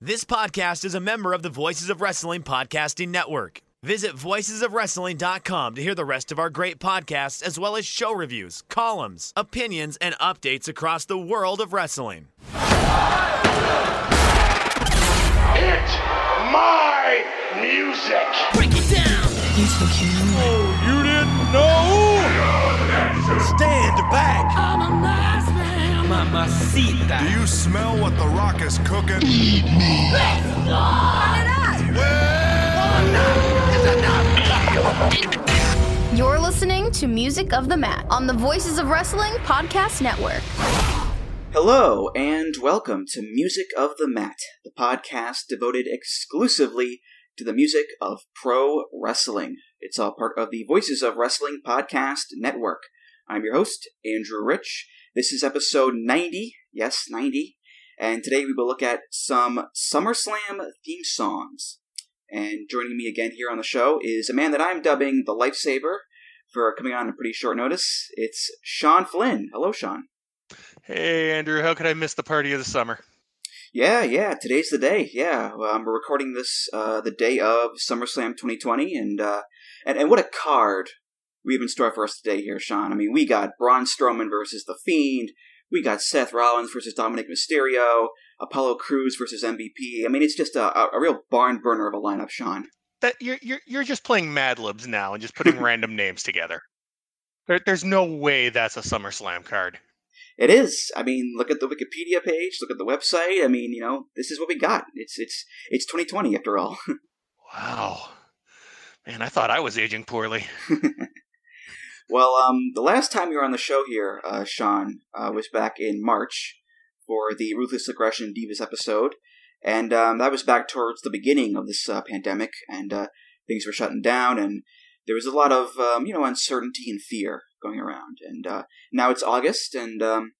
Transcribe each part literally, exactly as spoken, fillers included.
This podcast is a member of the Voices of Wrestling podcasting network. Visit voices of wrestling dot com to hear the rest of our great podcasts, as well as show reviews, columns, opinions, and updates across the world of wrestling. Hit my music! Break it down! You think you knew it? Oh, you didn't know? Stand back! I'm a nice man! Mamacita! Do you smell what The Rock is cooking? Eat me! Let's go! Not enough! Well, enough is enough! You're listening to Music of the Mat on the Voices of Wrestling Podcast Network. Hello, and welcome to Music of the Mat, the podcast devoted exclusively to the music of pro wrestling. It's all part of the Voices of Wrestling podcast network. I'm your host, Andrew Rich. This is episode ninety, yes, ninety, and today we will look at some SummerSlam theme songs. And joining me again here on the show is a man that I'm dubbing the Lifesaver for coming on a pretty short notice. It's Sean Flynn. Hello, Sean. Hey, Andrew, how could I miss the party of the summer? Yeah, yeah, today's the day, yeah. Um, we're recording this uh, the day of SummerSlam twenty twenty, and, uh, and and what a card we have in store for us today here, Sean. I mean, we got Braun Strowman versus The Fiend, we got Seth Rollins versus Dominic Mysterio, Apollo Crews versus M V P. I mean, it's just a, a real barn burner of a lineup, Sean. That You're, you're, you're just playing Mad Libs now and just putting random names together. There, there's no way that's a SummerSlam card. It is. I mean, look at the Wikipedia page, look at the website. I mean, you know, this is what we got. It's it's it's twenty twenty after all. Wow. Man, I thought I was aging poorly. Well, um, the last time you were on the show here, uh, Sean, uh, was back in March for the Ruthless Aggression Divas episode. And um, that was back towards the beginning of this uh, pandemic, and uh, things were shutting down, and there was a lot of, um, you know, uncertainty and fear going around. And uh, now it's August, and, um,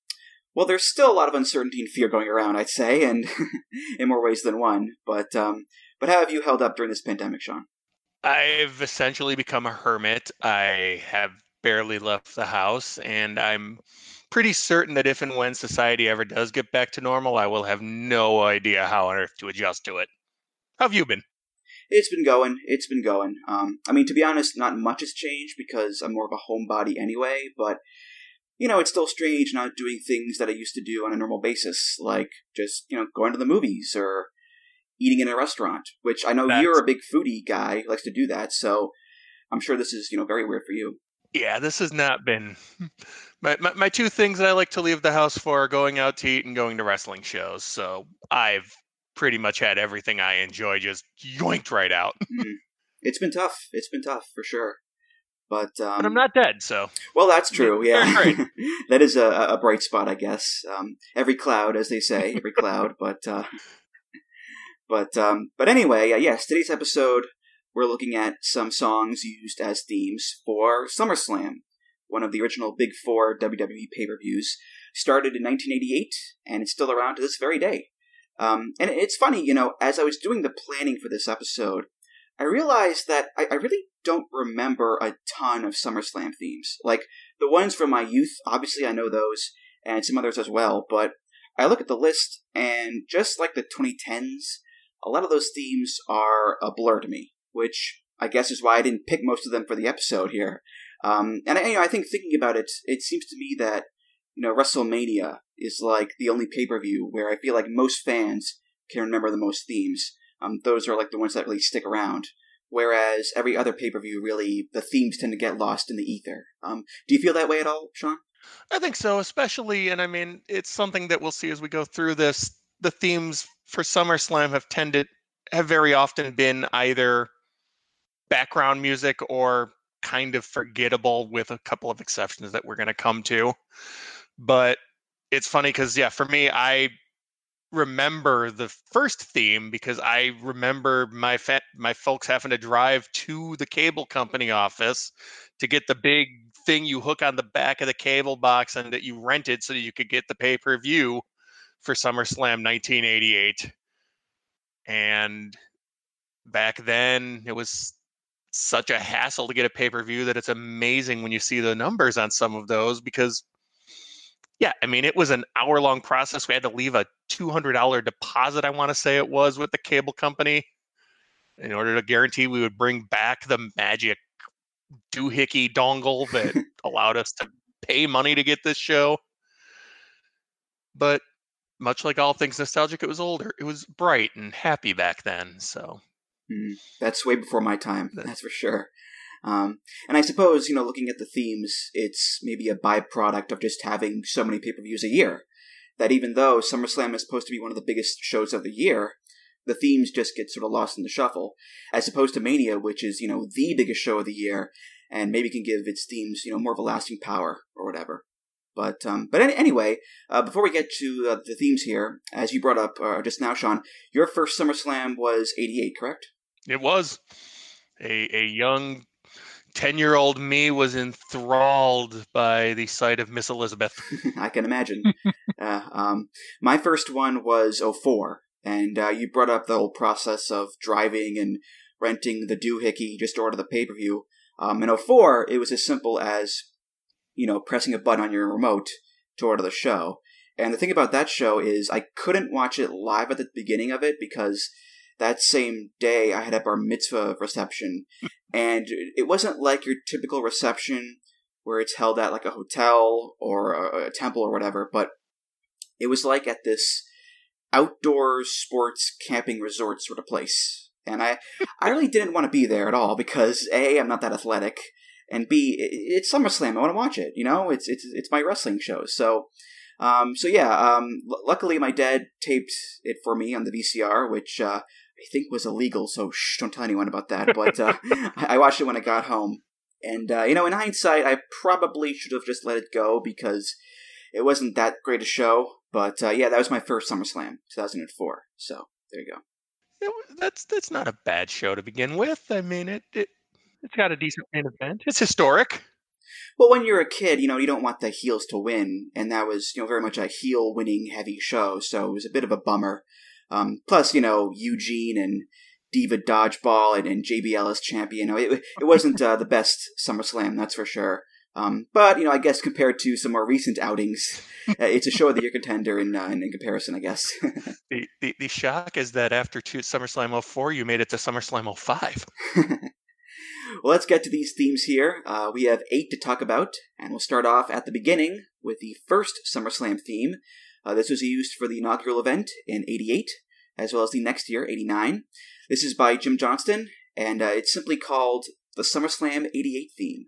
well, there's still a lot of uncertainty and fear going around, I'd say, and in more ways than one. But um, but how have you held up during this pandemic, Sean? I've essentially become a hermit. I have barely left the house, and I'm pretty certain that if and when society ever does get back to normal, I will have no idea how on earth to adjust to it. How have you been? It's been going. It's been going. Um, I mean, to be honest, not much has changed because I'm more of a homebody anyway, but, you know, it's still strange not doing things that I used to do on a normal basis, like just, you know, going to the movies or eating in a restaurant, which I know That's... you're a big foodie guy who likes to do that, so I'm sure this is, you know, very weird for you. Yeah, this has not been... My, my, my two things that I like to leave the house for are going out to eat and going to wrestling shows, so I've... pretty much had everything I enjoy just yoinked right out. mm-hmm. It's been tough. It's been tough for sure. But um, but I'm not dead, so. Well, that's true. Yeah, right. That is a, a bright spot, I guess. Um, every cloud, as they say, every cloud. But uh, but um, but anyway, uh, yes. Today's episode, we're looking at some songs used as themes for SummerSlam, one of the original Big Four W W E pay-per-views, started in nineteen eighty-eight, and it's still around to this very day. Um, and it's funny, you know, as I was doing the planning for this episode, I realized that I, I really don't remember a ton of SummerSlam themes. Like, the ones from my youth, obviously I know those, and some others as well, but I look at the list, and just like the twenty tens, a lot of those themes are a blur to me, which I guess is why I didn't pick most of them for the episode here. Um, and I, you know, I think thinking about it, it seems to me that, you know, WrestleMania is like the only pay-per-view where I feel like most fans can remember the most themes. Um, those are like the ones that really stick around. Whereas every other pay-per-view, really, the themes tend to get lost in the ether. Um, do you feel that way at all, Sean? I think so, especially, and I mean, it's something that we'll see as we go through this. The themes for SummerSlam have tended, have very often been either background music or kind of forgettable, with a couple of exceptions that we're going to come to. But it's funny because, yeah, for me, I remember the first theme because I remember my fa- my folks having to drive to the cable company office to get the big thing you hook on the back of the cable box and that you rented so that you could get the pay-per-view for SummerSlam nineteen eighty-eight. And back then, it was such a hassle to get a pay-per-view that it's amazing when you see the numbers on some of those because yeah, I mean, it was an hour-long process. We had to leave a two hundred dollars deposit, I want to say it was, with the cable company in order to guarantee we would bring back the magic doohickey dongle that allowed us to pay money to get this show. But much like all things nostalgic, it was older. It was bright and happy back then, so... Mm, that's way before my time, that's for sure. Um, and I suppose, you know, looking at the themes, it's maybe a byproduct of just having so many pay-per-views a year, that even though SummerSlam is supposed to be one of the biggest shows of the year, the themes just get sort of lost in the shuffle, as opposed to Mania, which is, you know, the biggest show of the year, and maybe can give its themes, you know, more of a lasting power or whatever. But um, but any, anyway, uh, before we get to uh, the themes here, as you brought up uh, just now, Sean, your first SummerSlam was eighty-eight, correct? It was. A, a young ten-year-old me was enthralled by the sight of Miss Elizabeth. I can imagine. uh, um, my first one was oh four, and uh, you brought up the whole process of driving and renting the doohickey just to order the pay-per-view. Um, in oh four, it was as simple as, you know, pressing a button on your remote to order the show. And the thing about that show is I couldn't watch it live at the beginning of it because... that same day, I had a bar mitzvah reception, and it wasn't like your typical reception where it's held at like a hotel or a, a temple or whatever, but it was like at this outdoor sports camping resort sort of place. And I, I really didn't want to be there at all because A, I'm not that athletic, and B, it, it's SummerSlam. I want to watch it. You know, it's it's it's my wrestling show. So. Um, so yeah, um, l- luckily my dad taped it for me on the V C R, which, uh, I think was illegal, so shh, don't tell anyone about that, but, uh, I-, I watched it when I got home, and, uh, you know, in hindsight, I probably should have just let it go, because it wasn't that great a show, but, uh, yeah, that was my first SummerSlam, two thousand four, so, there you go. It was, that's, that's not a bad show to begin with, I mean, it, it, it's got a decent main event, it's historic. But when you're a kid, you know, you don't want the heels to win, and that was, you know, very much a heel-winning heavy show, so it was a bit of a bummer. Um, plus, you know, Eugene and Diva Dodgeball and, and J B L as champion, you know, it, it wasn't uh, the best SummerSlam, that's for sure. Um, but, you know, I guess compared to some more recent outings, uh, it's a show of the year contender in, uh, in, in comparison, I guess. the, the the shock is that after two, SummerSlam oh four, you made it to SummerSlam oh five. Well, let's get to these themes here. Uh, we have eight to talk about, and we'll start off at the beginning with the first SummerSlam theme. Uh, this was used for the inaugural event in eighty-eight, as well as the next year, eighty-nine. This is by Jim Johnston, and uh, it's simply called the SummerSlam eighty-eight theme.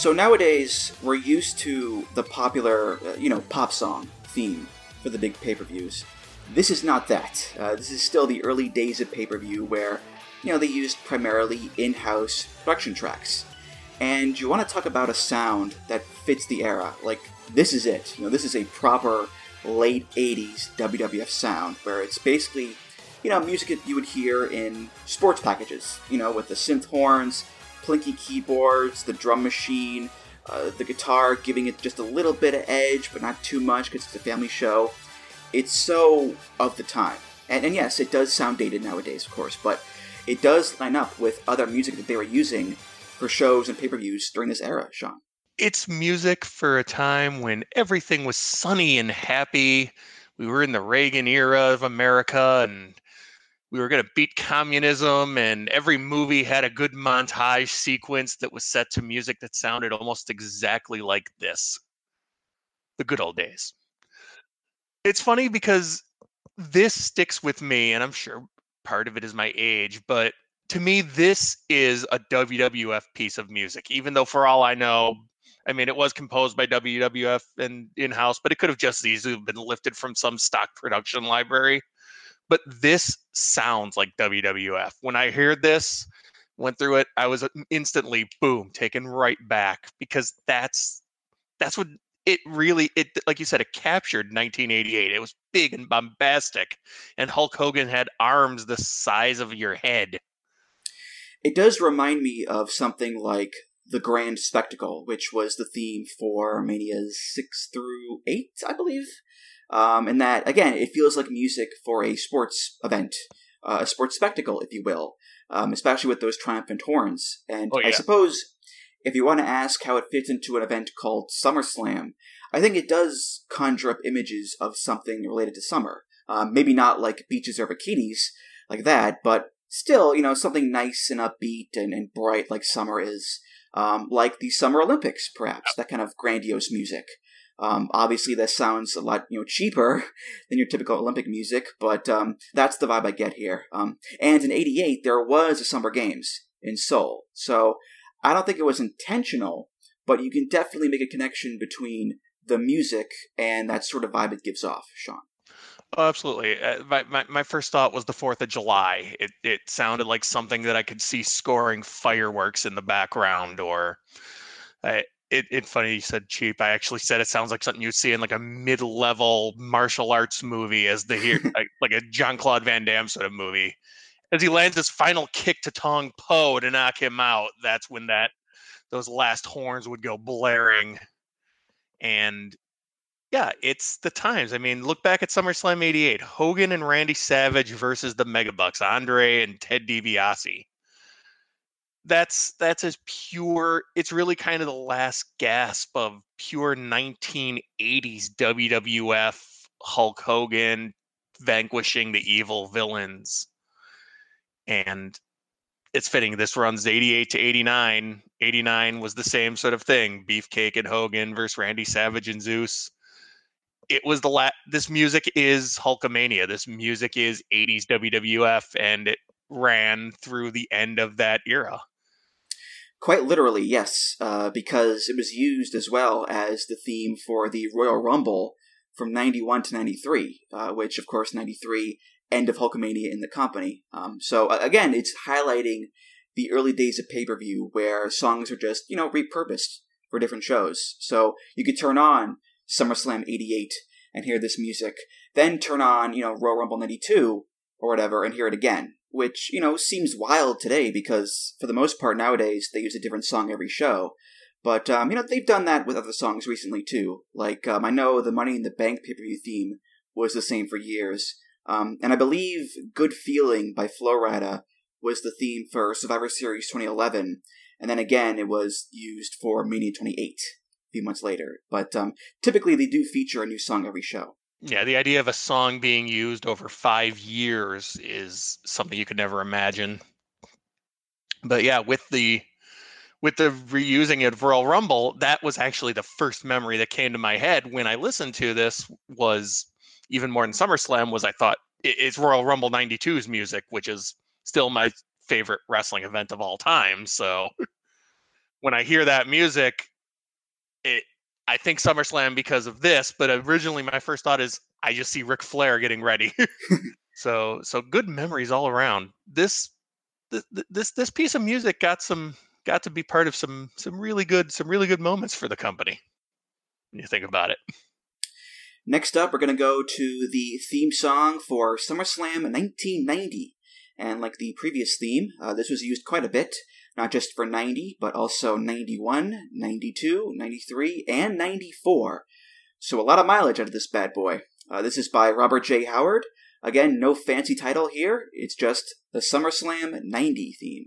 So nowadays, we're used to the popular, uh, you know, pop song theme for the big pay-per-views. This is not that. Uh, this is still the early days of pay-per-view where, you know, they used primarily in-house production tracks. And you want to talk about a sound that fits the era. Like, this is it. You know, this is a proper late eighties W W F sound where it's basically, you know, music that you would hear in sports packages, you know, with the synth horns, plinky keyboards, the drum machine, uh, the guitar giving it just a little bit of edge, but not too much because it's a family show. It's so of the time. And, and yes, it does sound dated nowadays, of course, but it does line up with other music that they were using for shows and pay-per-views during this era, Sean. It's music for a time when everything was sunny and happy. We were in the Reagan era of America, and we were going to beat communism, and every movie had a good montage sequence that was set to music that sounded almost exactly like this. The good old days. It's funny because this sticks with me, and I'm sure part of it is my age, but to me, this is a W W F piece of music, even though for all I know, I mean, it was composed by W W F and in-house, but it could have just easily been lifted from some stock production library. But this sounds like W W F. When I heard this, went through it, I was instantly, boom, taken right back, because that's that's what it really, it like you said, it captured nineteen eighty-eight. It was big and bombastic, and Hulk Hogan had arms the size of your head. It does remind me of something like The Grand Spectacle, which was the theme for Manias six through eight, I believe. Um, and that, again, it feels like music for a sports event, uh, a sports spectacle, if you will, um, especially with those triumphant horns. And oh, yeah. I suppose if you want to ask how it fits into an event called SummerSlam, I think it does conjure up images of something related to summer. Um, maybe not like beaches or bikinis like that, but still, you know, something nice and upbeat and, and bright like summer is. Um, like the Summer Olympics, perhaps, that kind of grandiose music. Um, obviously, that sounds a lot, you know, cheaper than your typical Olympic music, but um, that's the vibe I get here. Um, and in eighty-eight, there was a Summer Games in Seoul, so I don't think it was intentional, but you can definitely make a connection between the music and that sort of vibe it gives off, Sean. Oh, absolutely. Uh, my, my my first thought was the fourth of July. It it sounded like something that I could see scoring fireworks in the background, or uh, it it funny you said cheap. I actually said it sounds like something you'd see in like a mid-level martial arts movie, as the here like, like a Jean-Claude Van Damme sort of movie. As he lands his final kick to Tong Po to knock him out, that's when that those last horns would go blaring. And yeah, it's the times. I mean, look back at SummerSlam eighty-eight. Hogan and Randy Savage versus the Megabucks, Andre and Ted DiBiase. That's that's as pure. It's really kind of the last gasp of pure nineteen eighties W W F Hulk Hogan vanquishing the evil villains. And it's fitting. This runs eighty-eight to eighty-nine. eighty-nine was the same sort of thing. Beefcake and Hogan versus Randy Savage and Zeus. It was the la- this music is Hulkamania. This music is eighties W W F, and it ran through the end of that era. Quite literally, yes, uh, because it was used as well as the theme for the Royal Rumble from ninety-one to ninety-three, uh, which, of course, ninety-three, end of Hulkamania in the company. Um, so, again, it's highlighting the early days of pay-per-view where songs are just, you know, repurposed for different shows. So you could turn on SummerSlam eighty-eight and hear this music, then turn on, you know, Royal Rumble ninety-two or whatever and hear it again, which, you know, seems wild today because for the most part nowadays they use a different song every show. But, um, you know, they've done that with other songs recently too. Like, um, I know the Money in the Bank pay-per-view theme was the same for years. Um, and I believe Good Feeling by Flo Rida was the theme for Survivor Series twenty eleven. And then again, it was used for Mania twenty-eight. Few months later, but um, typically they do feature a new song every show. Yeah, the idea of a song being used over five years is something you could never imagine. But yeah, with the with the reusing it for Royal Rumble, that was actually the first memory that came to my head when I listened to this. Was even more than SummerSlam. Was I thought it's Royal Rumble ninety-two's music, which is still my favorite wrestling event of all time. So when I hear that music. It, I think SummerSlam because of this, but originally my first thought is I just see Ric Flair getting ready. so, so good memories all around. This, this, this, this piece of music got some, got to be part of some, some really good, some really good moments for the company. When you think about it. Next up, we're gonna go to the theme song for SummerSlam nineteen ninety, and like the previous theme, uh, this was used quite a bit. Not just for ninety, but also ninety-one, ninety-two, ninety-three, and ninety-four. So a lot of mileage out of this bad boy. Uh, this is by Robert J. Howard. Again, no fancy title here. It's just the SummerSlam ninety theme.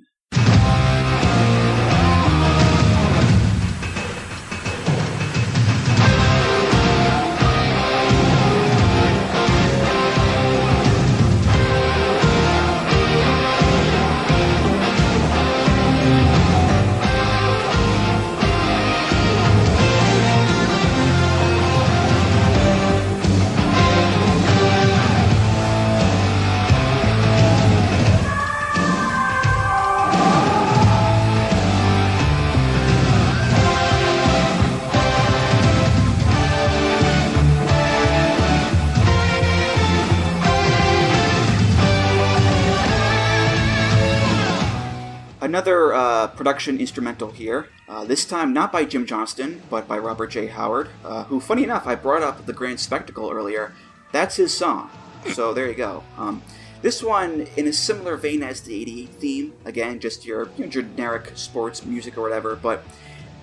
another uh, production instrumental here, uh, this time not by Jim Johnston, but by Robert J. Howard, uh, who, funny enough, I brought up The Grand Spectacle earlier. That's his song, so there you go. Um, this one, in a similar vein as the eighty-eight theme, again, just your, your generic sports music or whatever, but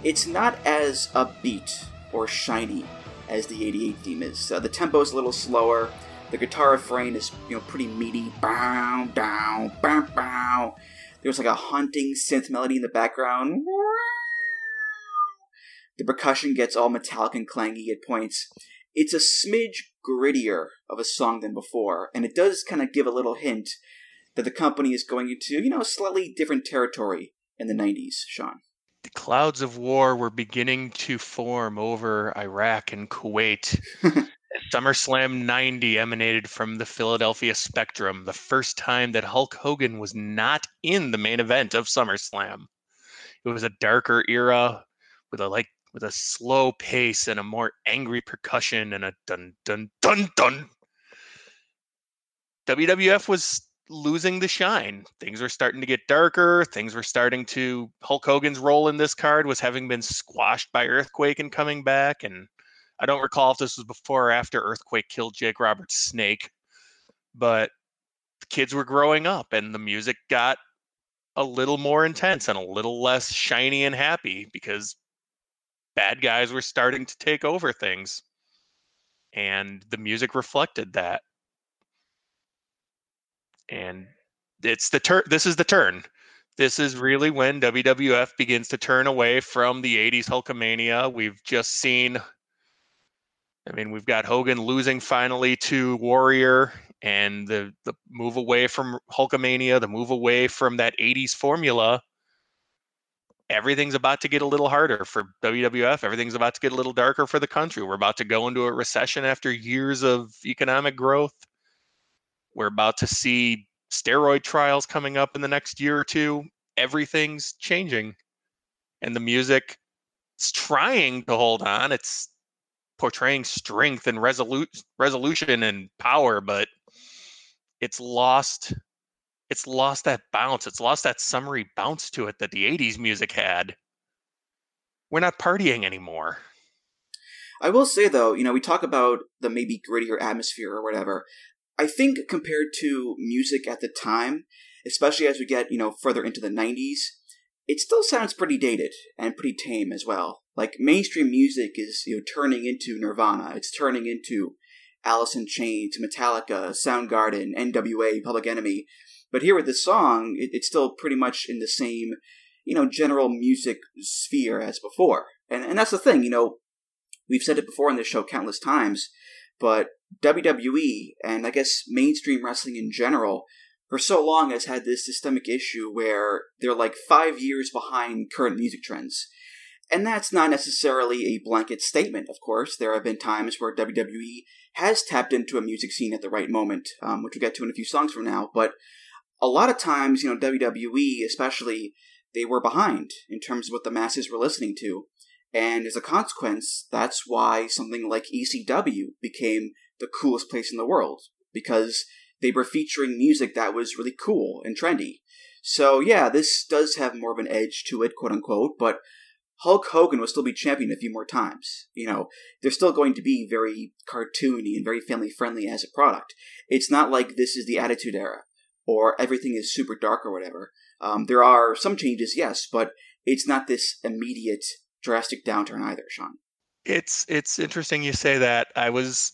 it's not as upbeat or shiny as the eighty-eight theme is. Uh, the tempo's a little slower. The guitar refrain is, you know, pretty meaty. Bow, down, bow, bow. There's like a haunting synth melody in the background. The percussion gets all metallic and clangy at points. It's a smidge grittier of a song than before, and it does kind of give a little hint that the company is going into, you know, slightly different territory in the nineties, Sean. The clouds of war were beginning to form over Iraq and Kuwait. SummerSlam ninety emanated from the Philadelphia Spectrum, the first time that Hulk Hogan was not in the main event of SummerSlam. It was a darker era with a like with a slow pace and a more angry percussion and a dun dun dun dun. W W F was losing the shine. Things were starting to get darker. Things were starting to Hulk Hogan's role in this card was having been squashed by Earthquake and coming back, and I don't recall if this was before or after Earthquake killed Jake Roberts' snake, but the kids were growing up and the music got a little more intense and a little less shiny and happy because bad guys were starting to take over things, and the music reflected that. And it's the tur- this is the turn. This is really when W W F begins to turn away from the eighties Hulkamania. We've just seen, I mean, we've got Hogan losing finally to Warrior, and the, the move away from Hulkamania, the move away from that eighties formula. Everything's about to get a little harder for W W F. Everything's about to get a little darker for the country. We're about to go into a recession after years of economic growth. We're about to see steroid trials coming up in the next year or two. Everything's changing. And the music is trying to hold on. It's portraying strength and resolu- resolution and power, but it's lost. It's lost that bounce. It's lost that summery bounce to it that the eighties music had. We're not partying anymore. I will say, though, you know, we talk about the maybe grittier atmosphere or whatever. I think compared to music at the time, especially as we get, you know, further into the nineties, it still sounds pretty dated and pretty tame as well. Like, mainstream music is, you know, turning into Nirvana. It's turning into Alice in Chains, Metallica, Soundgarden, N W A, Public Enemy. But here with this song, it, it's still pretty much in the same, you know, general music sphere as before. And and that's the thing, you know, we've said it before on this show countless times, but W W E, and I guess mainstream wrestling in general, for so long has had this systemic issue where they're like five years behind current music trends. And that's not necessarily a blanket statement, of course. There have been times where W W E has tapped into a music scene at the right moment, um, which we'll get to in a few songs from now, but a lot of times, you know, W W E especially, they were behind in terms of what the masses were listening to. And as a consequence, that's why something like E C W became the coolest place in the world, because they were featuring music that was really cool and trendy. So yeah, this does have more of an edge to it, quote unquote, but Hulk Hogan will still be champion a few more times. You know, they're still going to be very cartoony and very family-friendly as a product. It's not like this is the Attitude Era, or everything is super dark or whatever. Um, there are some changes, yes, but it's not this immediate, drastic downturn either, Sean. It's it's interesting you say that. I was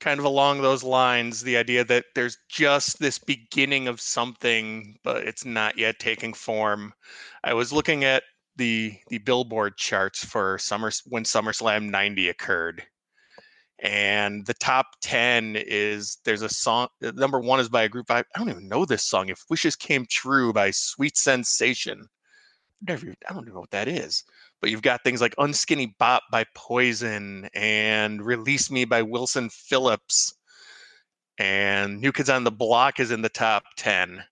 kind of along those lines, the idea that there's just this beginning of something, but it's not yet taking form. I was looking at the the Billboard charts for summer when SummerSlam ninety occurred. And the top ten is, there's a song, number one is by a group, I, I don't even know this song, If Wishes Came True by Sweet Sensation. Never, I don't even know what that is. But you've got things like Unskinny Bop by Poison and Release Me by Wilson Phillips. And New Kids on the Block is in the top ten.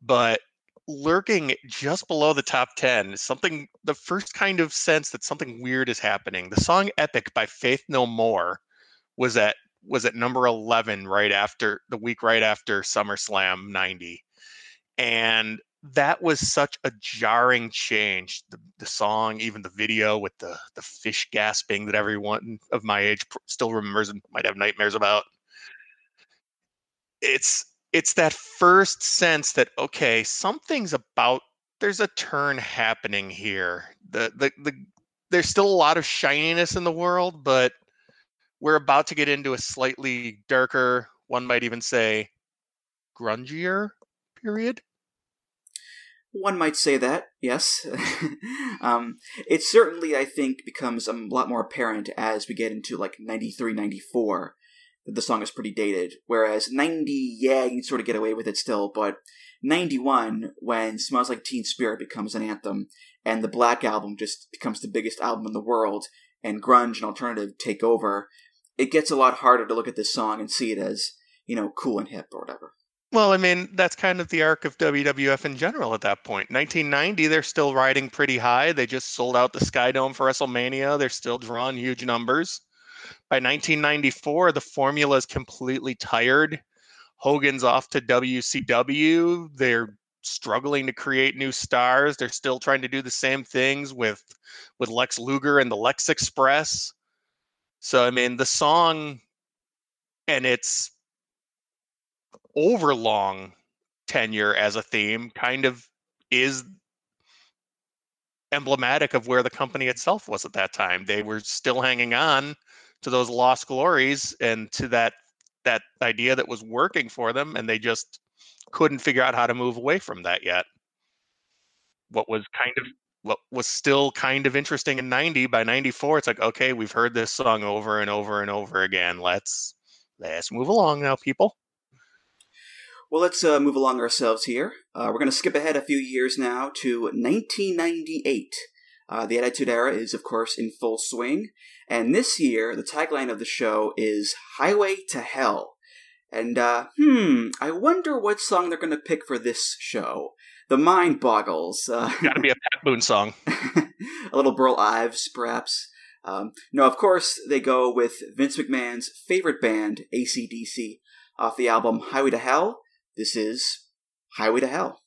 But lurking just below the top ten is something, the first kind of sense that something weird is happening. The song Epic by Faith No More was at was at number eleven right after the week right after SummerSlam ninety, and that was such a jarring change. The, the song, even the video with the, the fish gasping that everyone of my age still remembers and might have nightmares about. It's it's that first sense that, okay, something's about, there's a turn happening here. The the the there's still a lot of shininess in the world, but we're about to get into a slightly darker, one might even say grungier period. One might say that, yes. um, it certainly, I think, becomes a lot more apparent as we get into, like, ninety-three, ninety-four, that the song is pretty dated. Whereas ninety, yeah, you can sort of get away with it still, but ninety-one, when Smells Like Teen Spirit becomes an anthem, and the Black Album just becomes the biggest album in the world, and grunge and alternative take over, it gets a lot harder to look at this song and see it as, you know, cool and hip or whatever. Well, I mean, that's kind of the arc of W W F in general at that point. nineteen ninety, they're still riding pretty high. They just sold out the Skydome for WrestleMania. They're still drawing huge numbers. By nineteen ninety-four, the formula is completely tired. Hogan's off to W C W. They're struggling to create new stars. They're still trying to do the same things with, with Lex Luger and the Lex Express. So, I mean, the song and its overlong tenure as a theme kind of is emblematic of where the company itself was at that time. They were still hanging on to those lost glories and to that that idea that was working for them, and they just couldn't figure out how to move away from that yet. What was kind of what was still kind of interesting in ninety, by ninety-four, it's like, okay, we've heard this song over and over and over again. Let's let's move along now, people. Well, let's uh, move along ourselves here. Uh, we're going to skip ahead a few years now to nineteen ninety-eight. Uh, the Attitude Era is, of course, in full swing. And this year, the tagline of the show is Highway to Hell. And, uh, hmm, I wonder what song they're going to pick for this show. The mind boggles. Uh, Got to be a Pat Boone song. A little Burl Ives, perhaps. Um, no, of course, they go with Vince McMahon's favorite band, A C D C, off the album Highway to Hell. This is Highway to Hell.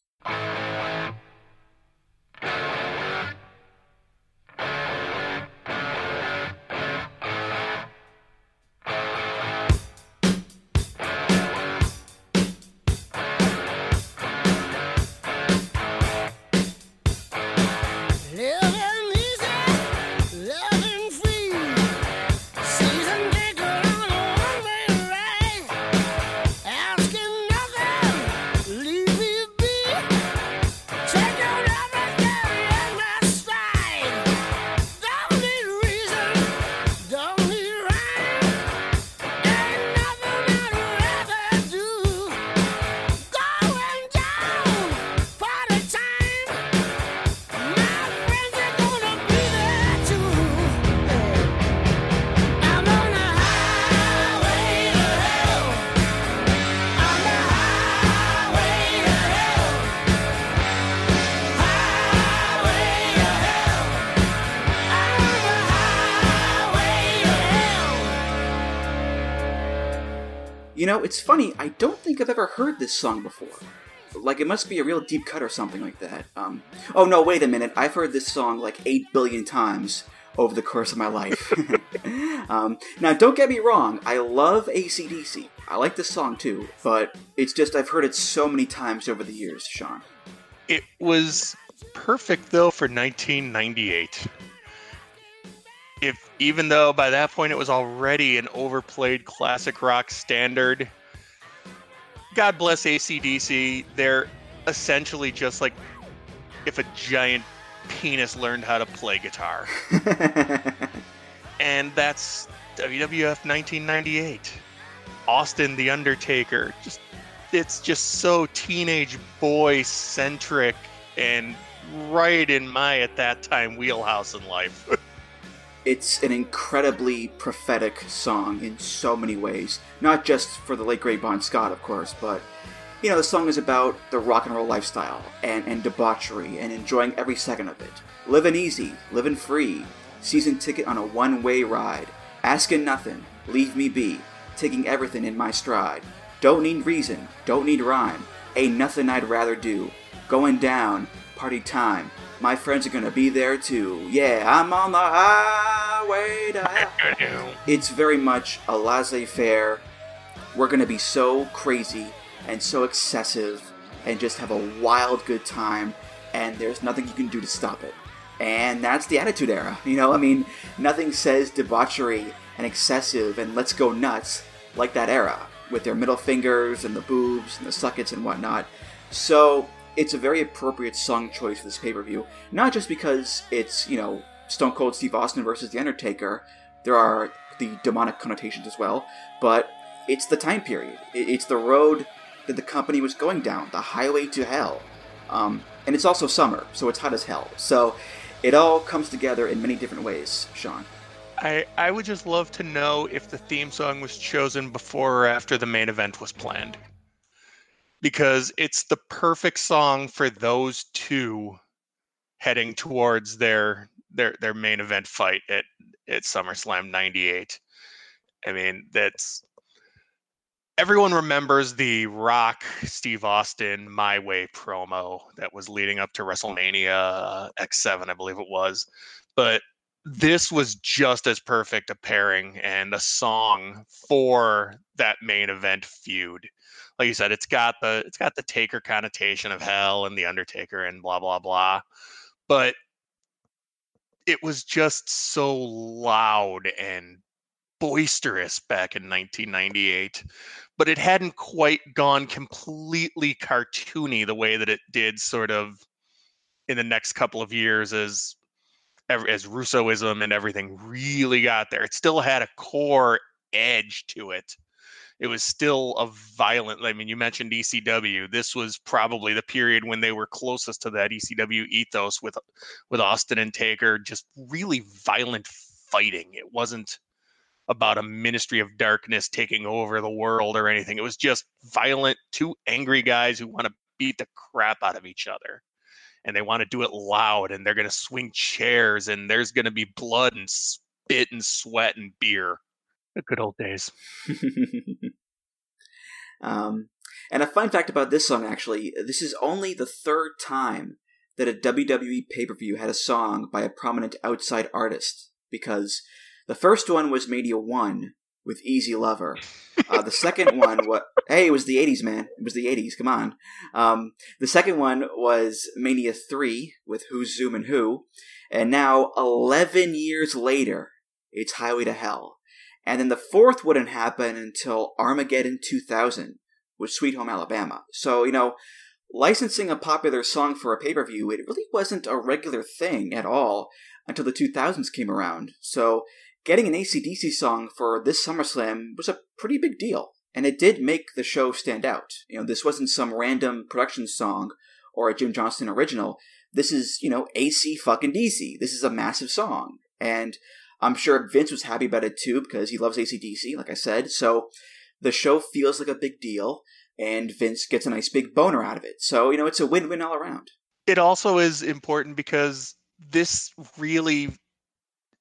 You know, it's funny, I don't think I've ever heard this song before. Like, it must be a real deep cut or something like that. Um, oh, no, wait a minute. I've heard this song like eight billion times over the course of my life. um, now, don't get me wrong. I love A C D C. I like this song, too. But it's just I've heard it so many times over the years, Sean. It was perfect, though, for nineteen ninety-eight. If, even though by that point it was already an overplayed classic rock standard, God bless A C D C, they're essentially just like if a giant penis learned how to play guitar. And that's W W F nineteen ninety-eight. Austin, The Undertaker. Just, it's just so teenage boy-centric and right in my, at that time, wheelhouse in life. It's an incredibly prophetic song in so many ways. Not just for the late great Bon Scott, of course, but, you know, the song is about the rock and roll lifestyle and, and debauchery and enjoying every second of it. Living easy, living free, season ticket on a one-way ride, asking nothing, leave me be, taking everything in my stride. Don't need reason, don't need rhyme, ain't nothing I'd rather do. Going down. Party time. My friends are going to be there too. Yeah, I'm on the highway to... It's very much a laissez-faire. We're going to be so crazy and so excessive and just have a wild good time, and there's nothing you can do to stop it. And that's the Attitude Era. You know, I mean, nothing says debauchery and excessive and let's go nuts like that era with their middle fingers and the boobs and the suckets and whatnot. So... it's a very appropriate song choice for this pay-per-view. Not just because it's, you know, Stone Cold Steve Austin versus The Undertaker. There are the demonic connotations as well. But it's the time period. It's the road that the company was going down. The highway to hell. Um, and it's also summer, so it's hot as hell. So it all comes together in many different ways, Sean. I, I would just love to know if the theme song was chosen before or after the main event was planned. Because it's the perfect song for those two heading towards their their their main event fight at, at SummerSlam ninety-eight. I mean, that's... everyone remembers the Rock, Steve Austin, My Way promo that was leading up to WrestleMania X seven, I believe it was. But this was just as perfect a pairing and a song for that main event feud. Like you said, it's got the it's got the Taker connotation of hell and the Undertaker and blah, blah, blah. But it was just so loud and boisterous back in nineteen ninety-eight. But it hadn't quite gone completely cartoony the way that it did sort of in the next couple of years as, as Russoism and everything really got there. It still had a core edge to it. It was still a violent... I mean, you mentioned E C W. This was probably the period when they were closest to that E C W ethos with with Austin and Taker. Just really violent fighting. It wasn't about a ministry of darkness taking over the world or anything. It was just violent, two angry guys who want to beat the crap out of each other. And they want to do it loud, and they're going to swing chairs, and there's going to be blood and spit and sweat and beer. The good old days. um, and a fun fact about this song, actually, this is only the third time that a W W E pay-per-view had a song by a prominent outside artist, because the first one was Mania one with Easy Lover. Uh, the second one was... hey, it was the eighties, man. It was the eighties. Come on. Um, the second one was Mania three with Who's Zoomin' Who. And now, eleven years later, it's Highway to Hell. And then the fourth wouldn't happen until Armageddon two thousand with Sweet Home Alabama. So, you know, licensing a popular song for a pay-per-view, it really wasn't a regular thing at all until the two thousands came around. So getting an A C D C song for this SummerSlam was a pretty big deal. And it did make the show stand out. You know, this wasn't some random production song or a Jim Johnston original. This is, you know, A C fucking D C. This is a massive song. And I'm sure Vince was happy about it too, because he loves A C D C, like I said. So the show feels like a big deal, and Vince gets a nice big boner out of it. So, you know, it's a win-win all around. It also is important because this really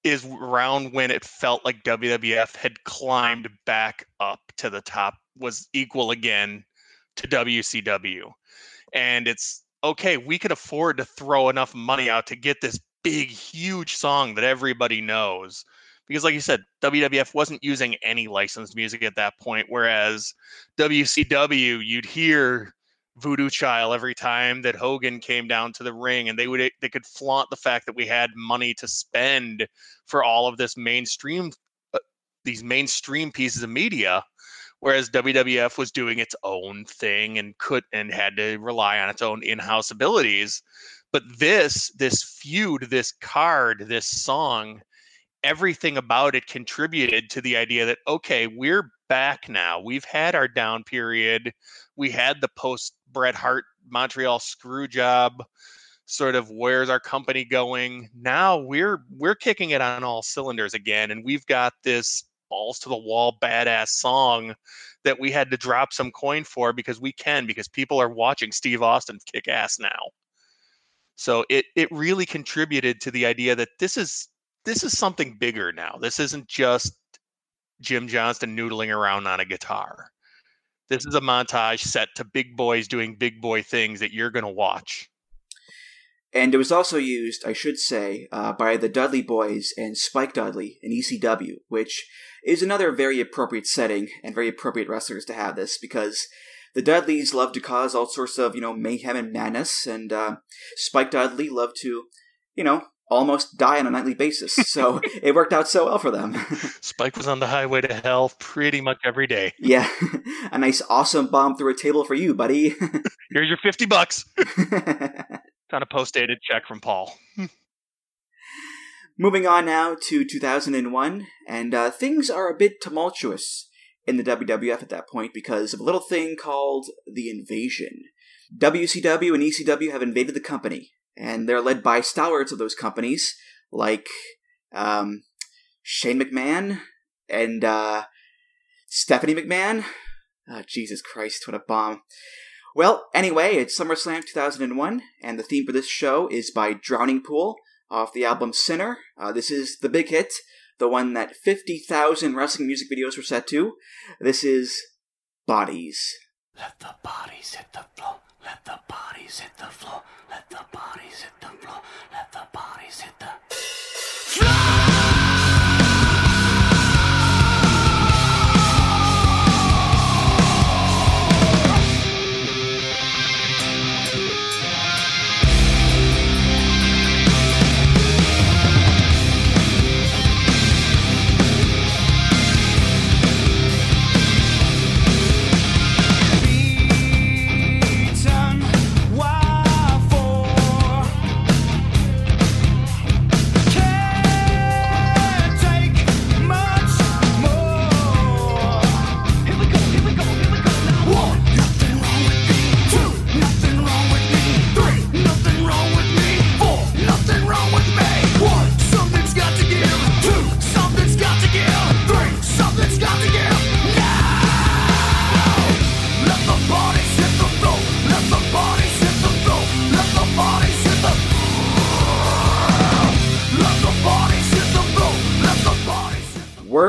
is around when it felt like W W F had climbed back up to the top, was equal again to W C W. And it's, okay, we could afford to throw enough money out to get this big, huge song that everybody knows. Because like you said, W W F wasn't using any licensed music at that point, whereas W C W, you'd hear Voodoo Child every time that Hogan came down to the ring, and they would they could flaunt the fact that we had money to spend for all of this mainstream, uh, these mainstream pieces of media, whereas W W F was doing its own thing and could and had to rely on its own in-house abilities. But this, this feud, this card, this song, everything about it contributed to the idea that, okay, we're back now. We've had our down period. We had the post-Bret Hart Montreal screw job, sort of where's our company going? Now we're we're kicking it on all cylinders again, and we've got this balls-to-the-wall badass song that we had to drop some coin for because we can, because people are watching Steve Austin kick ass now. So it it really contributed to the idea that this is this is something bigger now. This isn't just Jim Johnston noodling around on a guitar. This is a montage set to big boys doing big boy things that you're going to watch. And it was also used, I should say, uh, by the Dudley Boys and Spike Dudley in E C W, which is another very appropriate setting and very appropriate wrestlers to have this, because the Dudleys love to cause all sorts of, you know, mayhem and madness, and uh, Spike Dudley loved to, you know, almost die on a nightly basis. So it worked out so well for them. Spike was on the highway to hell pretty much every day. Yeah. A nice awesome bomb through a table for you, buddy. Here's your fifty bucks. On a post-dated check from Paul. Moving on now to two thousand one, and uh, things are a bit tumultuous in the W W F at that point because of a little thing called the Invasion. W C W and E C W have invaded the company, and they're led by stalwarts of those companies like um, Shane McMahon and uh, Stephanie McMahon. Oh, Jesus Christ, what a bomb. Well, anyway, it's SummerSlam two thousand one, and the theme for this show is by Drowning Pool off the album Sinner. Uh, this is the big hit, the one that fifty thousand wrestling music videos were set to. This is Bodies. Let the bodies hit the floor, let the bodies hit the floor, let the bodies hit the floor, let the bodies hit the floor.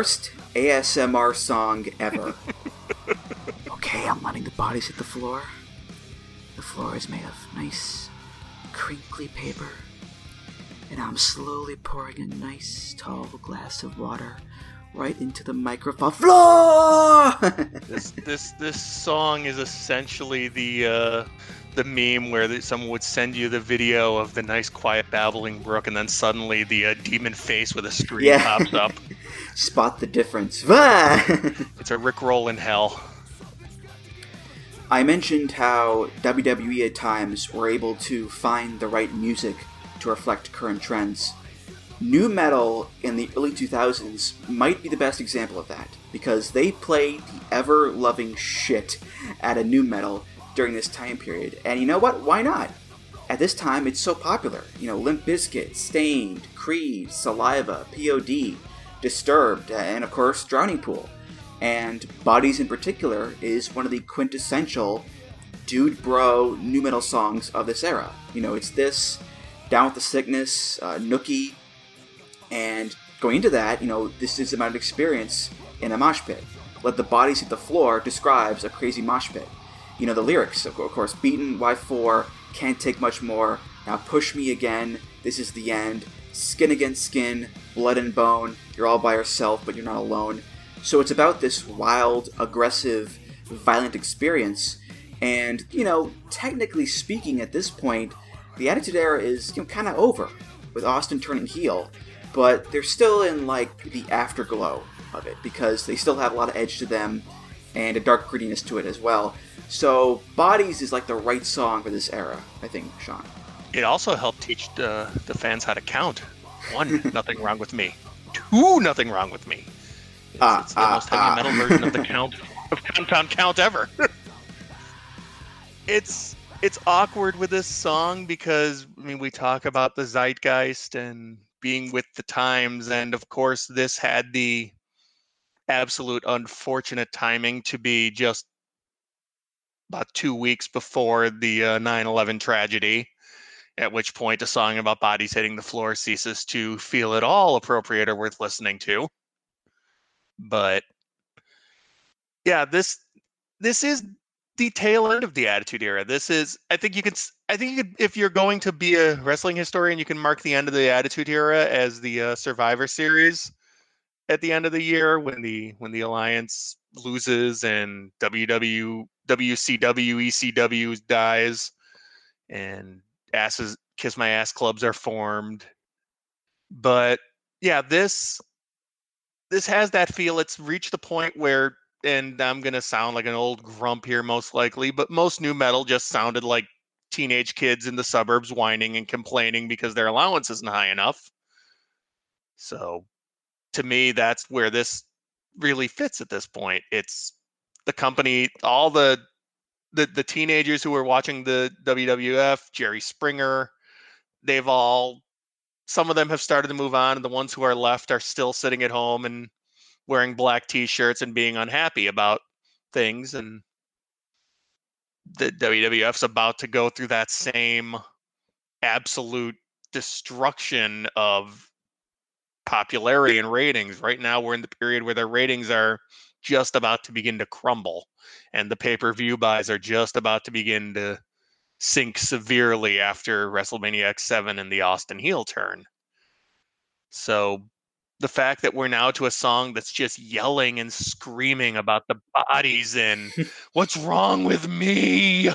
Worst A S M R song ever. Okay, I'm letting the bodies hit the floor. The floor is made of nice, crinkly paper. And I'm slowly pouring a nice, tall glass of water right into the microphone. Floor! this, this this song is essentially the uh, the meme where someone would send you the video of the nice, quiet, babbling brook, and then suddenly the uh, demon face with a scream yeah. pops up. Spot the difference. It's a Rickroll in hell. I mentioned how W W E at times were able to find the right music to reflect current trends. Nu Metal in the early two thousands might be the best example of that, because they play the ever-loving shit out of Nu Metal during this time period. And you know what? Why not? At this time, it's so popular. You know, Limp Bizkit, Stained, Creed, Saliva, P O D, Disturbed, and of course Drowning Pool. And Bodies in particular is one of the quintessential dude bro nu metal songs of this era. You know, it's this, Down with the Sickness, uh, Nookie, and going into that, you know, this is about an experience in a mosh pit. Let the bodies hit the floor describes a crazy mosh pit. You know, the lyrics, of course, beaten, Y four, can't take much more, now push me again, this is the end, skin against skin, blood and bone, you're all by yourself, but you're not alone. So it's about this wild, aggressive, violent experience. And, you know, technically speaking at this point, the Attitude Era is, you know, kind of over, with Austin turning heel. But they're still in, like, the afterglow of it, because they still have a lot of edge to them, and a dark grittiness to it as well. So Bodies is, like, the right song for this era, I think, Sean. It also helped teach uh, the fans how to count. One, nothing wrong with me. Two, nothing wrong with me. It's, uh, it's the uh, most heavy uh. metal version of the count of compound count ever. it's it's awkward with this song because I mean we talk about the zeitgeist and being with the times, and of course this had the absolute unfortunate timing to be just about two weeks before the uh, nine eleven tragedy. At which point a song about bodies hitting the floor ceases to feel at all appropriate or worth listening to. But yeah, this this is the tail end of the Attitude Era. This is, I think you could, I think you could, if you're going to be a wrestling historian, you can mark the end of the Attitude Era as the uh, Survivor Series at the end of the year when the when the Alliance loses and W W, W C W, E C W dies and asses kiss my ass clubs are formed. But yeah, this this has that feel. It's reached the point where, and I'm going to sound like an old grump here most likely, but most new metal just sounded like teenage kids in the suburbs whining and complaining because their allowance isn't high enough. So to me, that's where this really fits at this point. It's the company, all the the, the teenagers who were watching the W W F, Jerry Springer, they've all, some of them have started to move on, and the ones who are left are still sitting at home and wearing black t-shirts and being unhappy about things. And the W W F's about to go through that same absolute destruction of popularity and ratings. Right now, we're in the period where their ratings are just about to begin to crumble, and the pay-per-view buys are just about to begin to sink severely after WrestleMania X seven and the Austin heel turn. So the fact that we're now to a song that's just yelling and screaming about the bodies and what's wrong with me,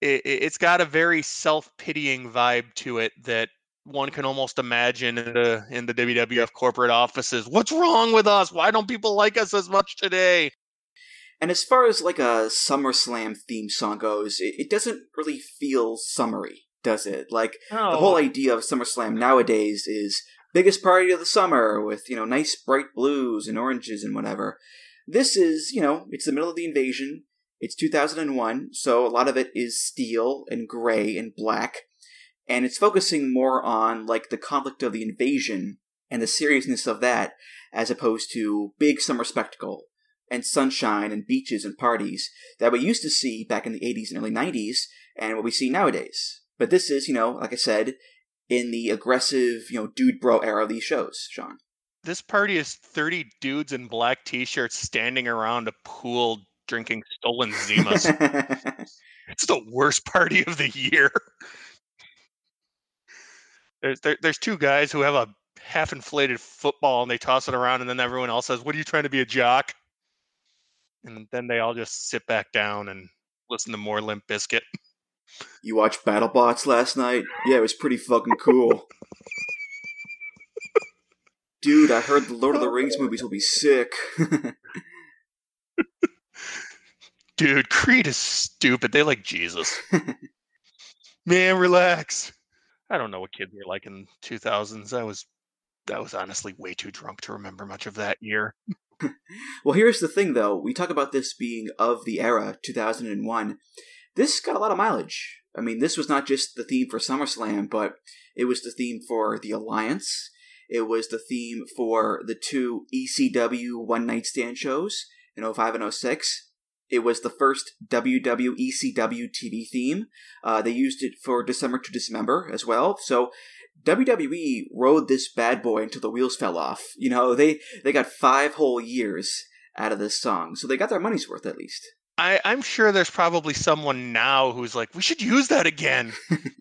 it, it's got a very self-pitying vibe to it that one can almost imagine in the, in the W W F corporate offices. What's wrong with us? Why don't people like us as much today? And as far as like a SummerSlam theme song goes, it, it doesn't really feel summery, does it? Like oh. the whole idea of SummerSlam nowadays is biggest party of the summer with, you know, nice bright blues and oranges and whatever. This is, you know, it's the middle of the invasion. It's two thousand one, so a lot of it is steel and gray and black. And it's focusing more on, like, the conflict of the invasion and the seriousness of that, as opposed to big summer spectacle and sunshine and beaches and parties that we used to see back in the eighties and early nineties and what we see nowadays. But this is, you know, like I said, in the aggressive, you know, dude bro era of these shows, Sean. This party is thirty dudes in black t-shirts standing around a pool drinking stolen Zimas. It's the worst party of the year. There's there, there's two guys who have a half-inflated football and they toss it around, and then everyone else says, "What are you trying to be, a jock?" And then they all just sit back down and listen to more Limp Bizkit. You watched BattleBots last night? Yeah, it was pretty fucking cool. Dude, I heard the Lord of the Rings movies will be sick. Dude, Creed is stupid. They like Jesus. Man, relax. I don't know what kids were like in the two thousands. I was, I was honestly way too drunk to remember much of that year. Well, here's the thing, though. We talk about this being of the era, two thousand one. This got a lot of mileage. I mean, this was not just the theme for SummerSlam, but it was the theme for the Alliance. It was the theme for the two E C W one-night stand shows in oh five and oh six. It was the first W W E C W T V theme. Uh, they used it for December to Dismember as well. So W W E rode this bad boy until the wheels fell off. You know, they, they got five whole years out of this song. So they got their money's worth at least. I, I'm sure there's probably someone now who's like, we should use that again.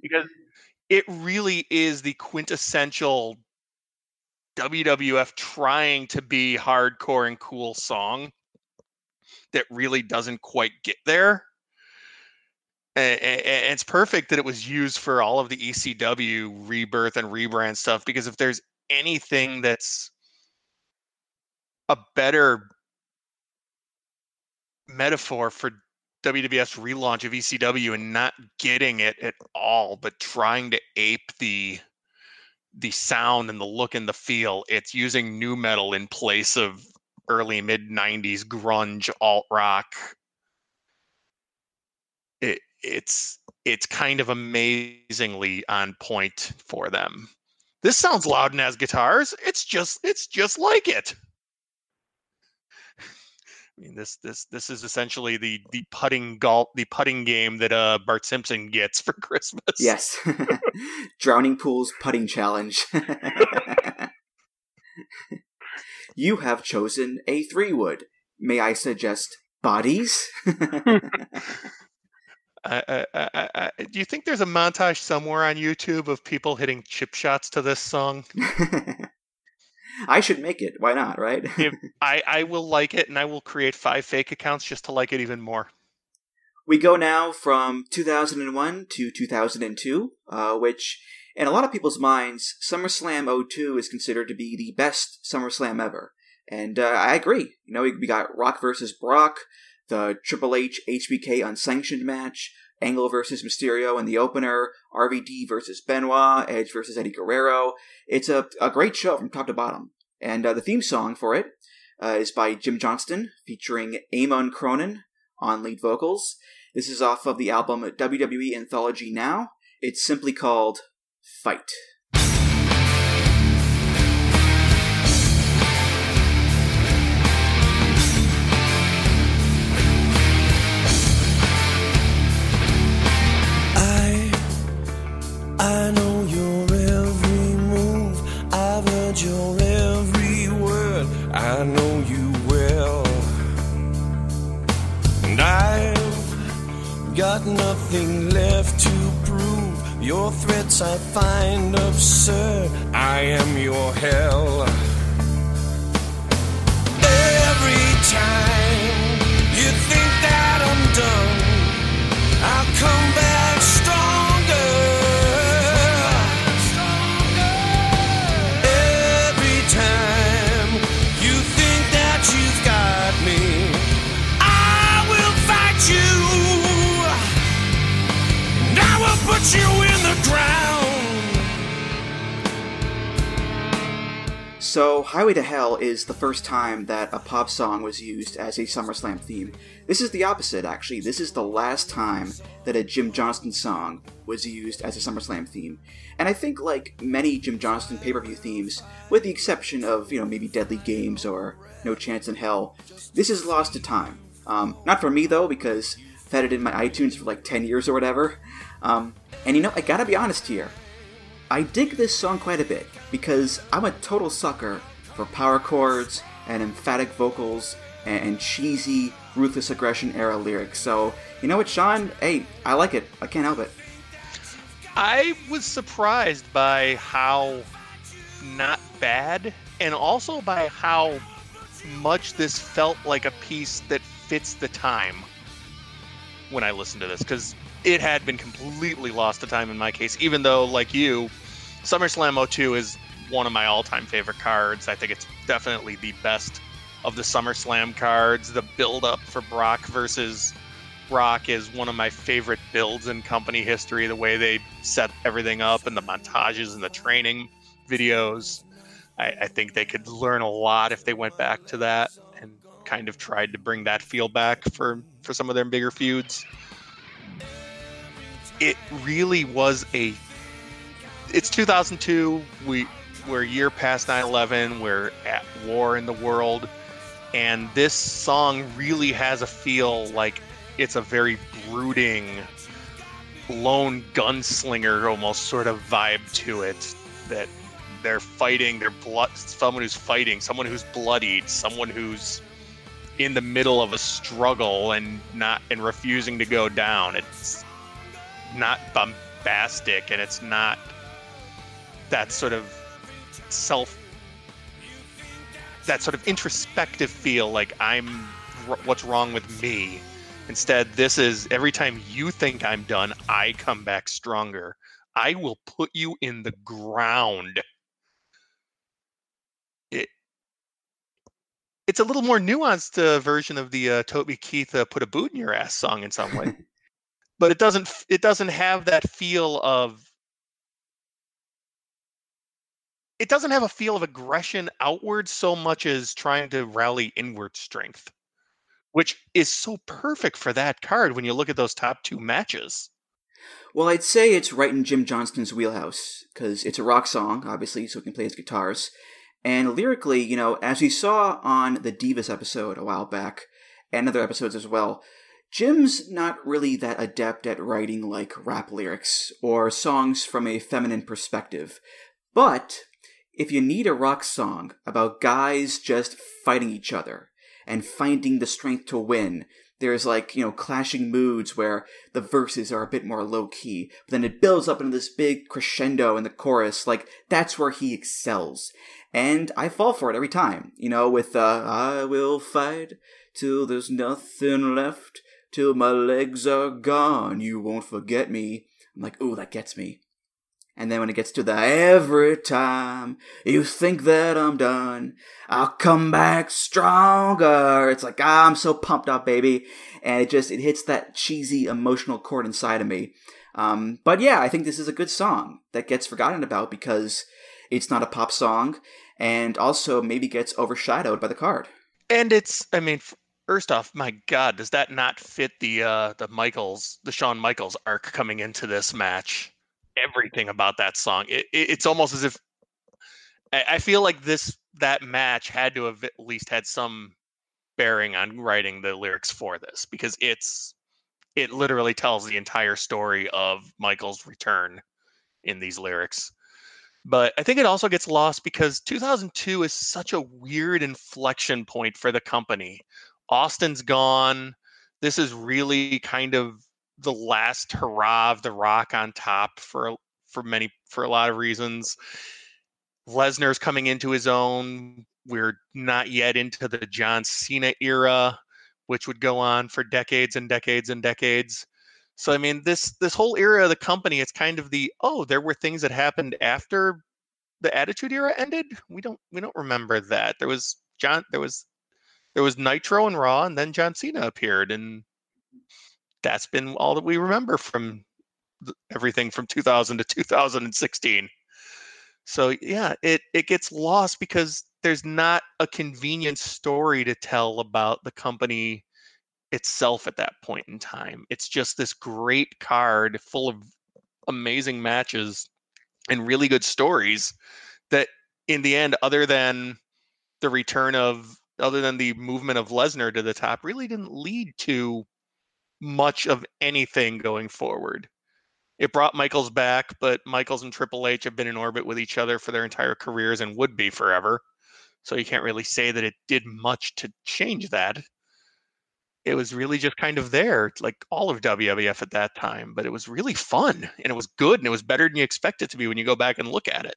Because it really is the quintessential W W F trying to be hardcore and cool song that really doesn't quite get there. And it's perfect that it was used for all of the E C W rebirth and rebrand stuff, because if there's anything that's a better metaphor for W W F's relaunch of E C W and not getting it at all, but trying to ape the the sound and the look and the feel, it's using nu metal in place of early mid nineties grunge alt rock. It it's it's kind of amazingly on point for them. This sounds loud and has guitars. It's just it's just like it. I mean, this this this is essentially the the putting golf the putting game that uh Bart Simpson gets for Christmas. Yes, Drowning Pool's putting challenge. You have chosen a three-wood. May I suggest bodies. I, I, I, I, do you think there's a montage somewhere on YouTube of people hitting chip shots to this song? I should make it. Why not, right? if, I, I will like it, and I will create five fake accounts just to like it even more. We go now from two thousand one to two thousand two, uh, which, in a lot of people's minds, SummerSlam oh two is considered to be the best SummerSlam ever. And uh, I agree. You know, we got Rock versus Brock, the Triple H H B K unsanctioned match, Angle versus Mysterio in the opener, R V D versus Benoit, Edge versus Eddie Guerrero. It's a, a great show from top to bottom. And uh, the theme song for it uh, is by Jim Johnston, featuring Eamon Cronin on lead vocals. This is off of the album W W E Anthology Now. It's simply called Fight. I know your every move, I've heard your every word, I know you well. And I've got nothing left to prove, your threats I find absurd, I am your hell. Every time you think that I'm done, I'll come back stronger. You in the ground. So, Highway to Hell is the first time that a pop song was used as a SummerSlam theme. This is the opposite, actually. This is the last time that a Jim Johnston song was used as a SummerSlam theme. And I think, like many Jim Johnston pay-per-view themes, with the exception of, you know, maybe Deadly Games or No Chance in Hell, this is lost to time. Um, not for me, though, because I've had it in my iTunes for like ten years or whatever. Um, and you know, I gotta be honest here, I dig this song quite a bit, because I'm a total sucker for power chords and emphatic vocals and cheesy Ruthless Aggression era lyrics. So, you know what, Sean? Hey, I like it. I can't help it. I was surprised by how not bad, and also by how much this felt like a piece that fits the time when I listened to this, because it had been completely lost to time in my case, even though, like you, SummerSlam oh two is one of my all-time favorite cards. I think it's definitely the best of the SummerSlam cards. The build-up for Brock versus Rock is one of my favorite builds in company history, the way they set everything up and the montages and the training videos. I, I think they could learn a lot if they went back to that and kind of tried to bring that feel back for, for some of their bigger feuds. It really was a... It's two thousand two. We, we're a year past nine eleven. We're at war in the world. And this song really has a feel like it's a very brooding, lone gunslinger almost sort of vibe to it. That they're fighting, they're blood, someone who's fighting, someone who's bloodied, someone who's in the middle of a struggle and not and refusing to go down. It's not bombastic, and it's not that sort of self that sort of introspective feel like I'm what's wrong with me. Instead, this is every time you think I'm done, I come back stronger. I will put you in the ground. It it's a little more nuanced uh, version of the uh, Toby Keith uh, put a boot in your ass song in some way. But it doesn't it doesn't have that feel of it doesn't have a feel of aggression outward so much as trying to rally inward strength, which is so perfect for that card when you look at those top two matches. Well, I'd say it's right in Jim Johnston's wheelhouse, because it's a rock song, obviously, so he can play his guitars. And lyrically, you know, as we saw on the Divas episode a while back, and other episodes as well, Jim's not really that adept at writing like rap lyrics or songs from a feminine perspective, but if you need a rock song about guys just fighting each other and finding the strength to win. There's like, you know, clashing moods where the verses are a bit more low-key, but then it builds up into this big crescendo in the chorus. Like, that's where he excels. And I fall for it every time, you know, with, uh, I will fight till there's nothing left, till my legs are gone, you won't forget me. I'm like, ooh, that gets me. And then when it gets to the every time you think that I'm done, I'll come back stronger. It's like, ah, I'm so pumped up, baby. And it just, it hits that cheesy emotional chord inside of me. Um, but yeah, I think this is a good song that gets forgotten about because it's not a pop song and also maybe gets overshadowed by the card. And it's, I mean, first off, my God, does that not fit the, uh, the Michaels, the Shawn Michaels arc coming into this match? Everything about that song, it, it, it's almost as if I, I feel like this that match had to have at least had some bearing on writing the lyrics for this, because it's it literally tells the entire story of Michael's return in these lyrics. But I think it also gets lost because two thousand two is such a weird inflection point for the company. Austin's gone. This is really kind of the last hurrah of The Rock on top for for many for a lot of reasons. Lesnar's coming into his own. We're not yet into the John Cena era, which would go on for decades and decades and decades. So I mean, this this whole era of the company, it's kind of the, oh, there were things that happened after the Attitude Era ended. We don't we don't remember that. There was John there was there was Nitro and Raw, and then John Cena appeared, and that's been all that we remember from everything from two thousand to two thousand sixteen. So yeah, it, it gets lost because there's not a convenient story to tell about the company itself at that point in time. It's just this great card full of amazing matches and really good stories that in the end, other than the return of, other than the movement of Lesnar to the top, really didn't lead to much of anything going forward. It brought Michaels back, but Michaels and Triple H have been in orbit with each other for their entire careers and would be forever. So you can't really say that it did much to change that. It was really just kind of there, like all of W W F at that time, but it was really fun and it was good and it was better than you expect it to be when you go back and look at it.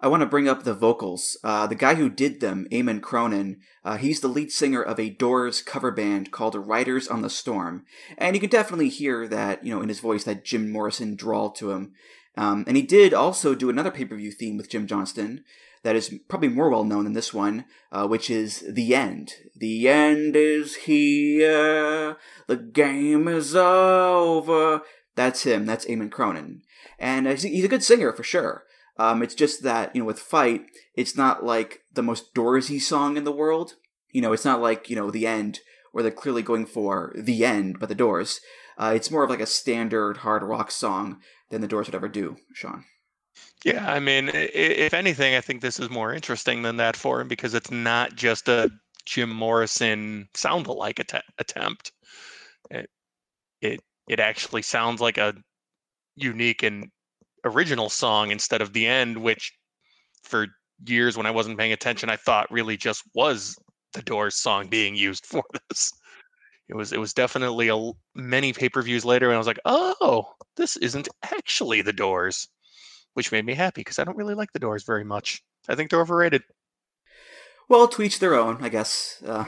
I want to bring up the vocals. Uh, the guy who did them, Eamon Cronin, uh, he's the lead singer of a Doors cover band called Riders on the Storm. And you can definitely hear that, you know, in his voice, that Jim Morrison drawl to him. Um, and he did also do another pay-per-view theme with Jim Johnston that is probably more well-known than this one, uh, which is The End. The end is here. The game is over. That's him. That's Eamon Cronin. And he's a good singer for sure. Um, it's just that, you know, with Fight, it's not like the most Doorsy song in the world. You know, it's not like, you know, The End, where they're clearly going for the end by the Doors. Uh, it's more of like a standard hard rock song than the Doors would ever do, Sean. Yeah, I mean, if anything, I think this is more interesting than that for him because it's not just a Jim Morrison sound-alike att- attempt. It, it it actually sounds like a unique and original song instead of The End, which for years when I wasn't paying attention, I thought really just was the Doors song being used for this. It was it was definitely a many pay-per-views later, and I was like, oh, this isn't actually the Doors, which made me happy because I don't really like the Doors very much. I think they're overrated. Well, to each their own, I guess. Uh,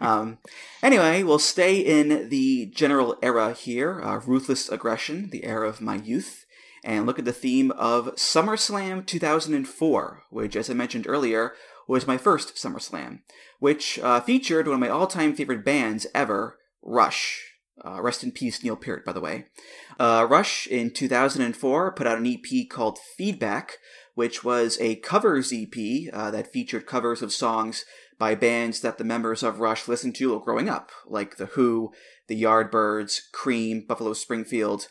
um, anyway, we'll stay in the general era here, uh, Ruthless Aggression, the era of my youth. And look at the theme of SummerSlam two thousand four, which, as I mentioned earlier, was my first SummerSlam, which uh, featured one of my all-time favorite bands ever, Rush. Uh, rest in peace, Neil Peart, by the way. Uh, Rush, in two thousand four, put out an E P called Feedback, which was a covers E P uh, that featured covers of songs by bands that the members of Rush listened to growing up, like The Who, The Yardbirds, Cream, Buffalo Springfield.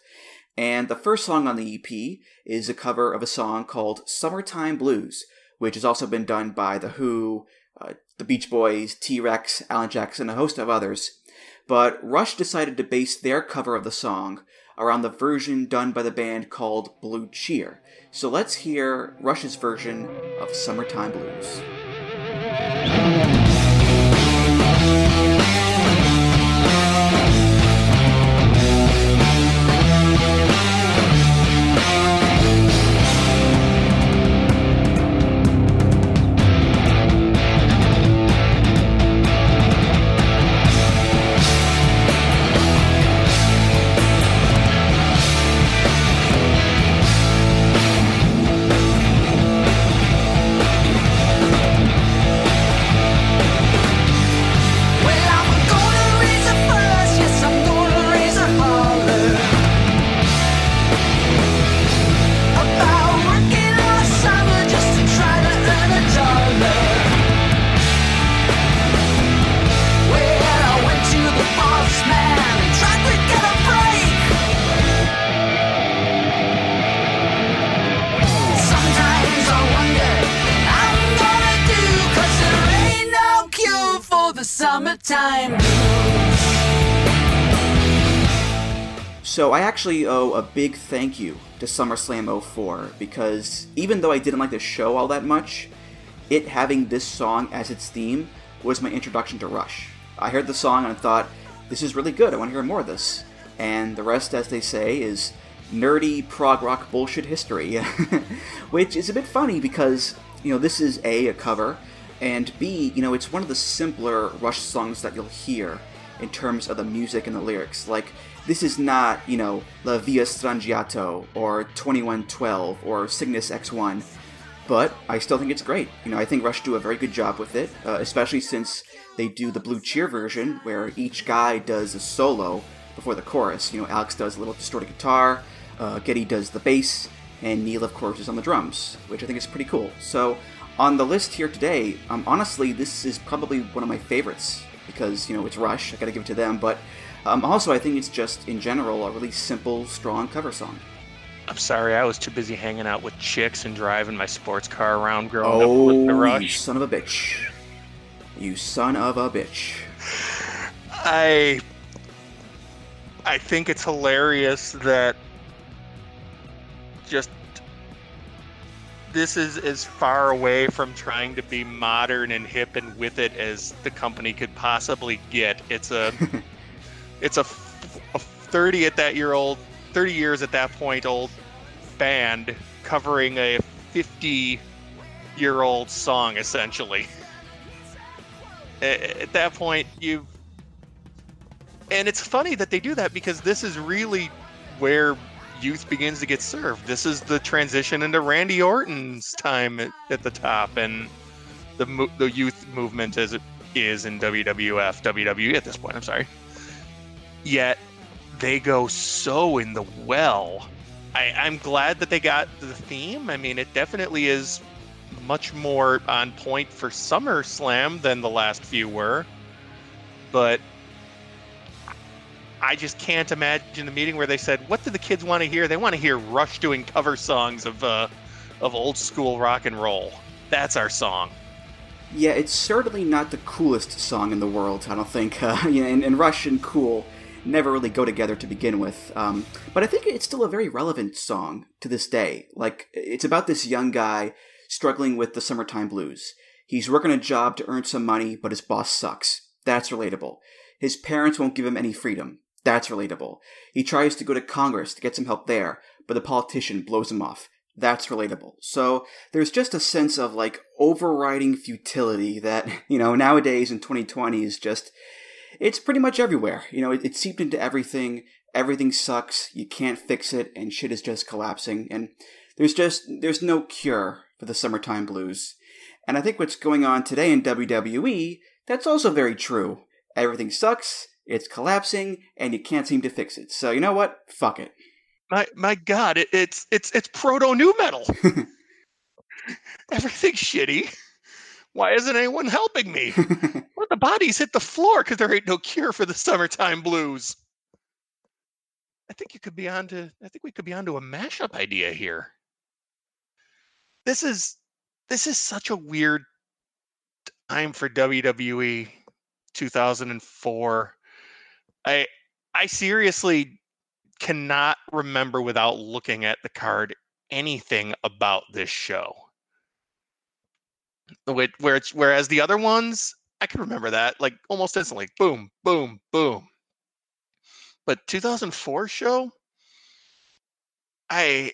And the first song on the E P is a cover of a song called Summertime Blues, which has also been done by The Who, uh, The Beach Boys, T-Rex, Alan Jackson, and a host of others. But Rush decided to base their cover of the song around the version done by the band called Blue Cheer. So let's hear Rush's version of Summertime Blues. So I actually owe a big thank you to SummerSlam oh four, because even though I didn't like the show all that much, it having this song as its theme was my introduction to Rush. I heard the song and I thought, this is really good, I want to hear more of this. And the rest, as they say, is nerdy prog rock bullshit history, which is a bit funny because, you know, this is A, a cover, and B, you know, it's one of the simpler Rush songs that you'll hear in terms of the music and the lyrics. Like, this is not, you know, La Via Strangiato, or twenty-one twelve, or Cygnus X one, but I still think it's great. You know, I think Rush do a very good job with it, uh, especially since they do the Blue Cheer version, where each guy does a solo before the chorus. You know, Alex does a little distorted guitar, uh, Geddy does the bass, and Neil, of course, is on the drums, which I think is pretty cool. So, on the list here today, um, honestly, this is probably one of my favorites, because, you know, it's Rush, I gotta give it to them, but um, also I think it's just, in general, a really simple, strong cover song. I'm sorry, I was too busy hanging out with chicks and driving my sports car around growing oh, up with the Rush. Oh, you son of a bitch. You son of a bitch. I... I think it's hilarious that just... this is as far away from trying to be modern and hip and with it as the company could possibly get. It's a, it's a, a thirty at that year old, thirty years at that point old band covering a fifty year old song essentially. At that point, you've, and it's funny that they do that because this is really where youth begins to get served. This is the transition into Randy Orton's time at, at the top, and the mo- the youth movement as it is in W W F W W E at this point. I'm sorry. Yet they go so in the well. I, I'm glad that they got the theme. I mean, it definitely is much more on point for SummerSlam than the last few were, but I just can't imagine the meeting where they said, what do the kids want to hear? They want to hear Rush doing cover songs of uh, of old school rock and roll. That's our song. Yeah, it's certainly not the coolest song in the world, I don't think. Uh, you know, and, and Rush and cool never really go together to begin with. Um, but I think it's still a very relevant song to this day. Like, it's about this young guy struggling with the summertime blues. He's working a job to earn some money, but his boss sucks. That's relatable. His parents won't give him any freedom. That's relatable. He tries to go to Congress to get some help there, but the politician blows him off. That's relatable. So there's just a sense of, like, overriding futility that, you know, nowadays in twenty twenty is just, it's pretty much everywhere. You know, it, it's seeped into everything. Everything sucks. You can't fix it. And shit is just collapsing. And there's just, there's no cure for the summertime blues. And I think what's going on today in W W E, that's also very true. Everything sucks, it's collapsing, and you can't seem to fix it. So you know what? Fuck it. My my God, it, it's it's it's proto nu metal. Everything's shitty. Why isn't anyone helping me? Well, the bodies hit the floor because there ain't no cure for the summertime blues. I think you could be on to I think we could be onto a mashup idea here. This is this is such a weird time for W W E. two thousand four. I I seriously cannot remember without looking at the card anything about this show. Where it's, whereas the other ones, I can remember that like almost instantly. Boom, boom, boom. But two thousand four show, I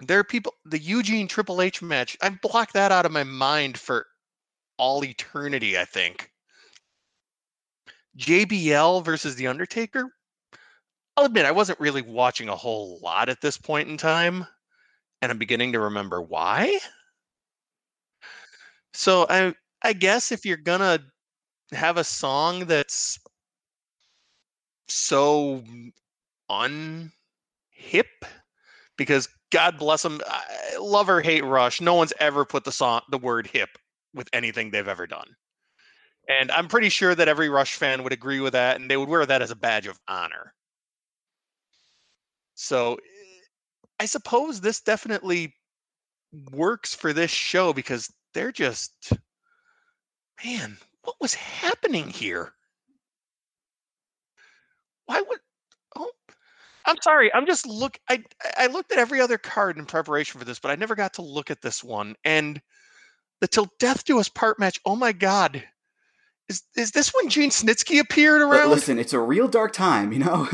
there are people the Eugene Triple H match. I've blocked that out of my mind for all eternity, I think. J B L versus The Undertaker. I'll admit, I wasn't really watching a whole lot at this point in time, and I'm beginning to remember why. So I, I guess if you're gonna have a song that's so unhip, because God bless them, I love or hate Rush, no one's ever put the song, the word hip with anything they've ever done. And I'm pretty sure that every Rush fan would agree with that, and they would wear that as a badge of honor. So I suppose this definitely works for this show because they're just, man, what was happening here? Why would, oh, I'm sorry. I'm just look. I, I looked at every other card in preparation for this, but I never got to look at this one. And the Till Death Do Us Part match. Oh my God. Is is this when Gene Snitsky appeared around? Listen, it's a real dark time, you know?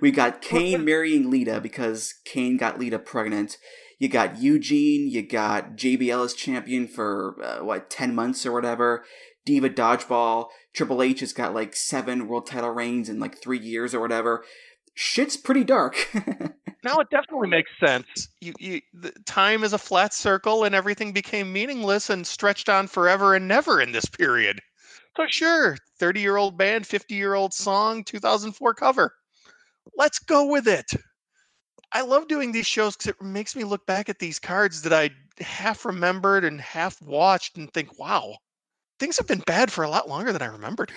We got Kane marrying Lita because Kane got Lita pregnant. You got Eugene. You got J B L as champion for, uh, what, ten months or whatever. Diva Dodgeball. Triple H has got, like, seven world title reigns in, like, three years or whatever. Shit's pretty dark. Now it definitely makes sense. You, you, the time is a flat circle, and everything became meaningless and stretched on forever and never in this period. So sure, thirty-year-old band, fifty-year-old song, two thousand four cover. Let's go with it. I love doing these shows because it makes me look back at these cards that I half remembered and half watched and think, wow, things have been bad for a lot longer than I remembered.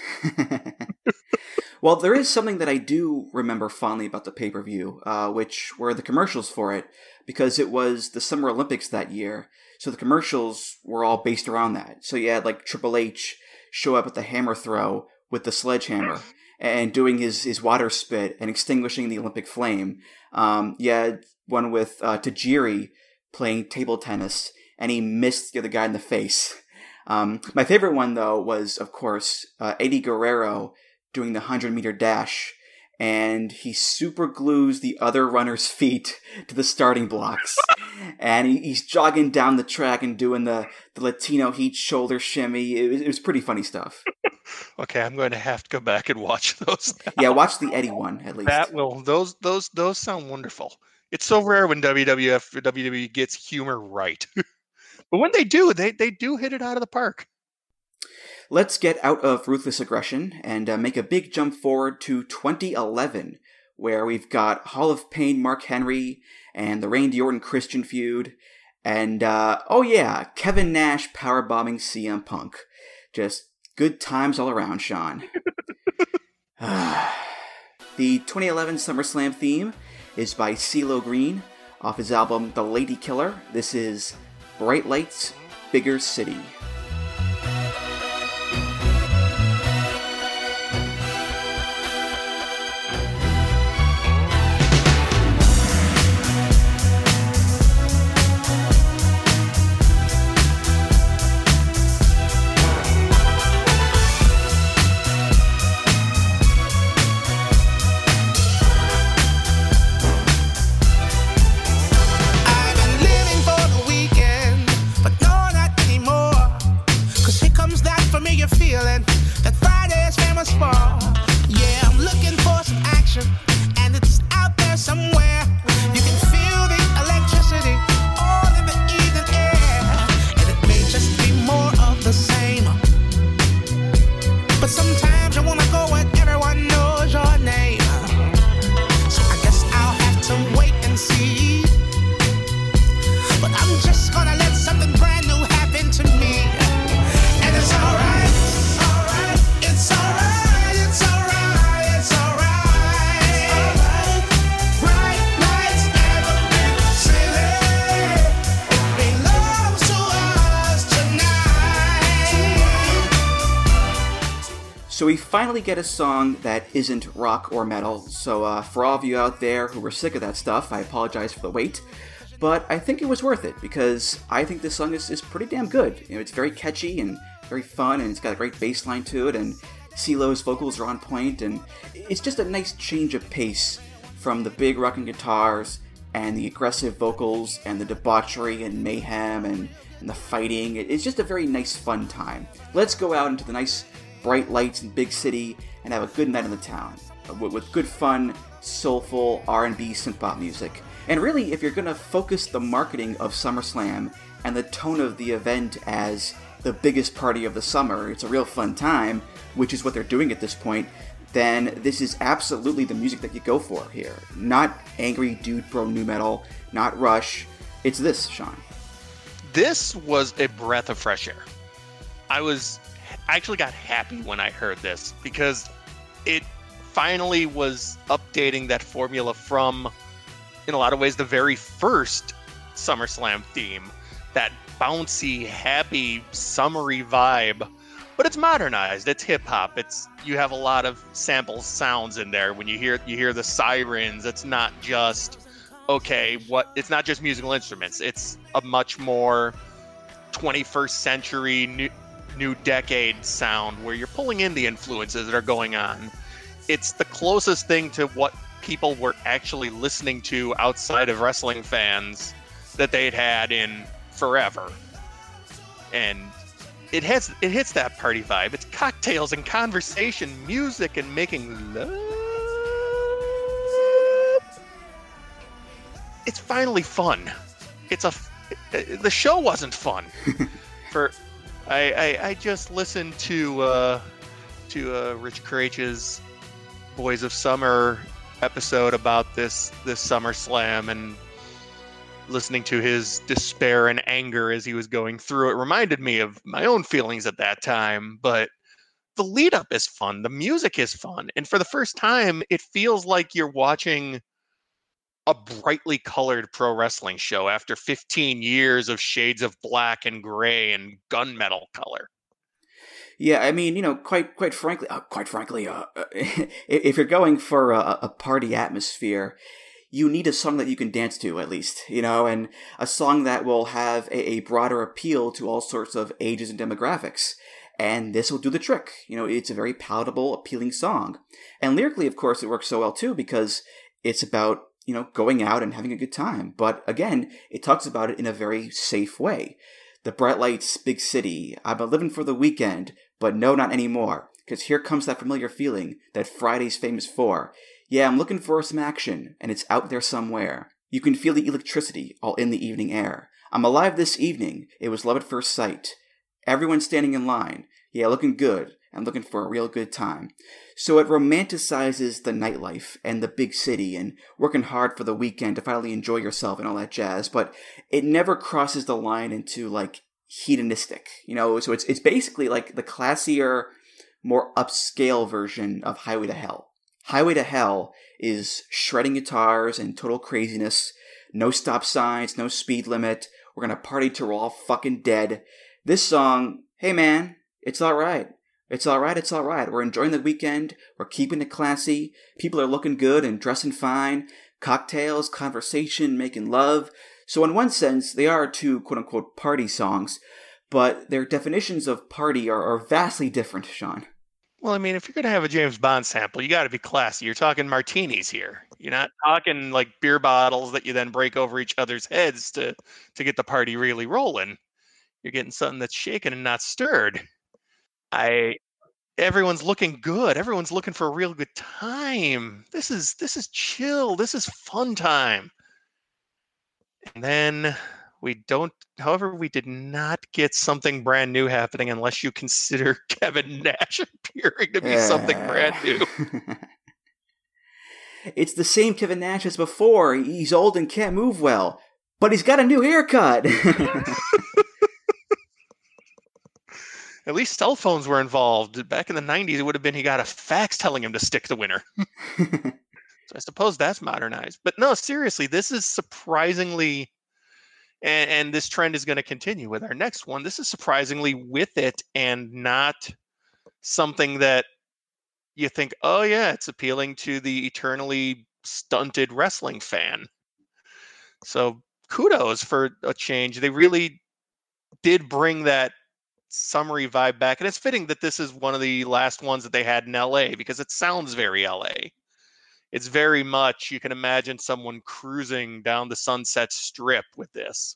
Well, there is something that I do remember fondly about the pay-per-view, uh, which were the commercials for it, because it was the Summer Olympics that year. So the commercials were all based around that. So you had like Triple H show up at the hammer throw with the sledgehammer and doing his, his water spit and extinguishing the Olympic flame. Um, you had one with uh, Tajiri playing table tennis, and he missed the other guy in the face. Um, my favorite one, though, was, of course, uh, Eddie Guerrero doing the hundred-meter dash, and he super glues the other runner's feet to the starting blocks. And he, he's jogging down the track and doing the, the Latino Heat shoulder shimmy. It was, it was pretty funny stuff. Okay, I'm going to have to go back and watch those now. Yeah, watch the Eddie one, at least. That will. Those those those sound wonderful. It's so rare when W W F or W W E gets humor right. But when they do, they, they do hit it out of the park. Let's get out of Ruthless Aggression and uh, make a big jump forward to twenty eleven, where we've got Hall of Pain Mark Henry and the Randy Orton Christian feud, and, uh, oh yeah, Kevin Nash powerbombing C M Punk. Just good times all around, Sean. The twenty eleven SummerSlam theme is by CeeLo Green off his album The Lady Killer. This is Bright Lights, Bigger City. So we finally get a song that isn't rock or metal, so uh, for all of you out there who were sick of that stuff, I apologize for the wait, but I think it was worth it, because I think this song is, is pretty damn good. You know, it's very catchy and very fun, and it's got a great bass line to it, and CeeLo's vocals are on point, and it's just a nice change of pace from the big rocking guitars and the aggressive vocals and the debauchery and mayhem and, and the fighting. It's just a very nice, fun time. Let's go out into the nice bright lights in Big City and have a good night in the town with good fun, soulful R and B synth pop music. And really, if you're going to focus the marketing of SummerSlam and the tone of the event as the biggest party of the summer, it's a real fun time, which is what they're doing at this point, then this is absolutely the music that you go for here. Not angry dude bro nu metal, not Rush. It's this, Sean. This was a breath of fresh air. I was... I actually got happy when I heard this because it finally was updating that formula from, in a lot of ways, the very first SummerSlam theme, that bouncy, happy, summery vibe. but it's modernized. It's hip hop. It's, you have a lot of sample sounds in there. When you hear you hear the sirens, it's not just okay. What it's not just musical instruments. It's a much more twenty-first century new new decade sound where you're pulling in the influences that are going on. It's the closest thing to what people were actually listening to outside of wrestling fans that they'd had in forever. And it has it hits that party vibe. It's cocktails and conversation, music and making love. It's finally fun. It's a the show wasn't fun. For I, I I just listened to uh to uh Rich Kraich's Boys of Summer episode about this this SummerSlam, and listening to his despair and anger as he was going through it reminded me of my own feelings at that time. But the lead up is fun, the music is fun, and for the first time it feels like you're watching a brightly colored pro wrestling show after fifteen years of shades of black and gray and gunmetal color. Yeah, I mean, you know, quite quite frankly, uh, quite frankly, uh, if you're going for a, a party atmosphere, you need a song that you can dance to, at least, you know, and a song that will have a, a broader appeal to all sorts of ages and demographics. And this will do the trick. You know, it's a very palatable, appealing song. And lyrically, of course, it works so well, too, because it's about, you know, going out and having a good time. But again, it talks about it in a very safe way. The bright lights, big city. I've been living for the weekend, but no, not anymore. Because here comes that familiar feeling that Friday's famous for. Yeah, I'm looking for some action, and it's out there somewhere. You can feel the electricity all in the evening air. I'm alive this evening. It was love at first sight. Everyone's standing in line. Yeah, looking good. I'm looking for a real good time. So it romanticizes the nightlife and the big city and working hard for the weekend to finally enjoy yourself and all that jazz, but it never crosses the line into, like, hedonistic, you know? So it's it's basically like the classier, more upscale version of Highway to Hell. Highway to Hell is shredding guitars and total craziness, no stop signs, no speed limit, we're gonna party till we're all fucking dead. This song, hey man, it's all right. It's all right, it's all right. We're enjoying the weekend. We're keeping it classy. People are looking good and dressing fine. Cocktails, conversation, making love. So in one sense, they are two quote-unquote party songs, but their definitions of party are, are vastly different, Sean. Well, I mean, if you're going to have a James Bond sample, you got to be classy. You're talking martinis here. You're not talking like beer bottles that you then break over each other's heads to, to get the party really rolling. You're getting something that's shaken and not stirred. I, everyone's looking good. Everyone's looking for a real good time. This is, this is chill. This is fun time. And then we don't, however, we did not get something brand new happening unless you consider Kevin Nash appearing to be yeah. something brand new. It's the same Kevin Nash as before. He's old and can't move well, but he's got a new haircut. At least cell phones were involved. Back in the nineties, it would have been he got a fax telling him to stick the winner. So I suppose that's modernized. But no, seriously, this is surprisingly, and, and this trend is going to continue with our next one. This is surprisingly with it and not something that you think, oh yeah, it's appealing to the eternally stunted wrestling fan. So kudos for a change. They really did bring that summery vibe back, and it's fitting that this is one of the last ones that they had in L A because it sounds very L A. It's very much, you can imagine someone cruising down the Sunset Strip with this.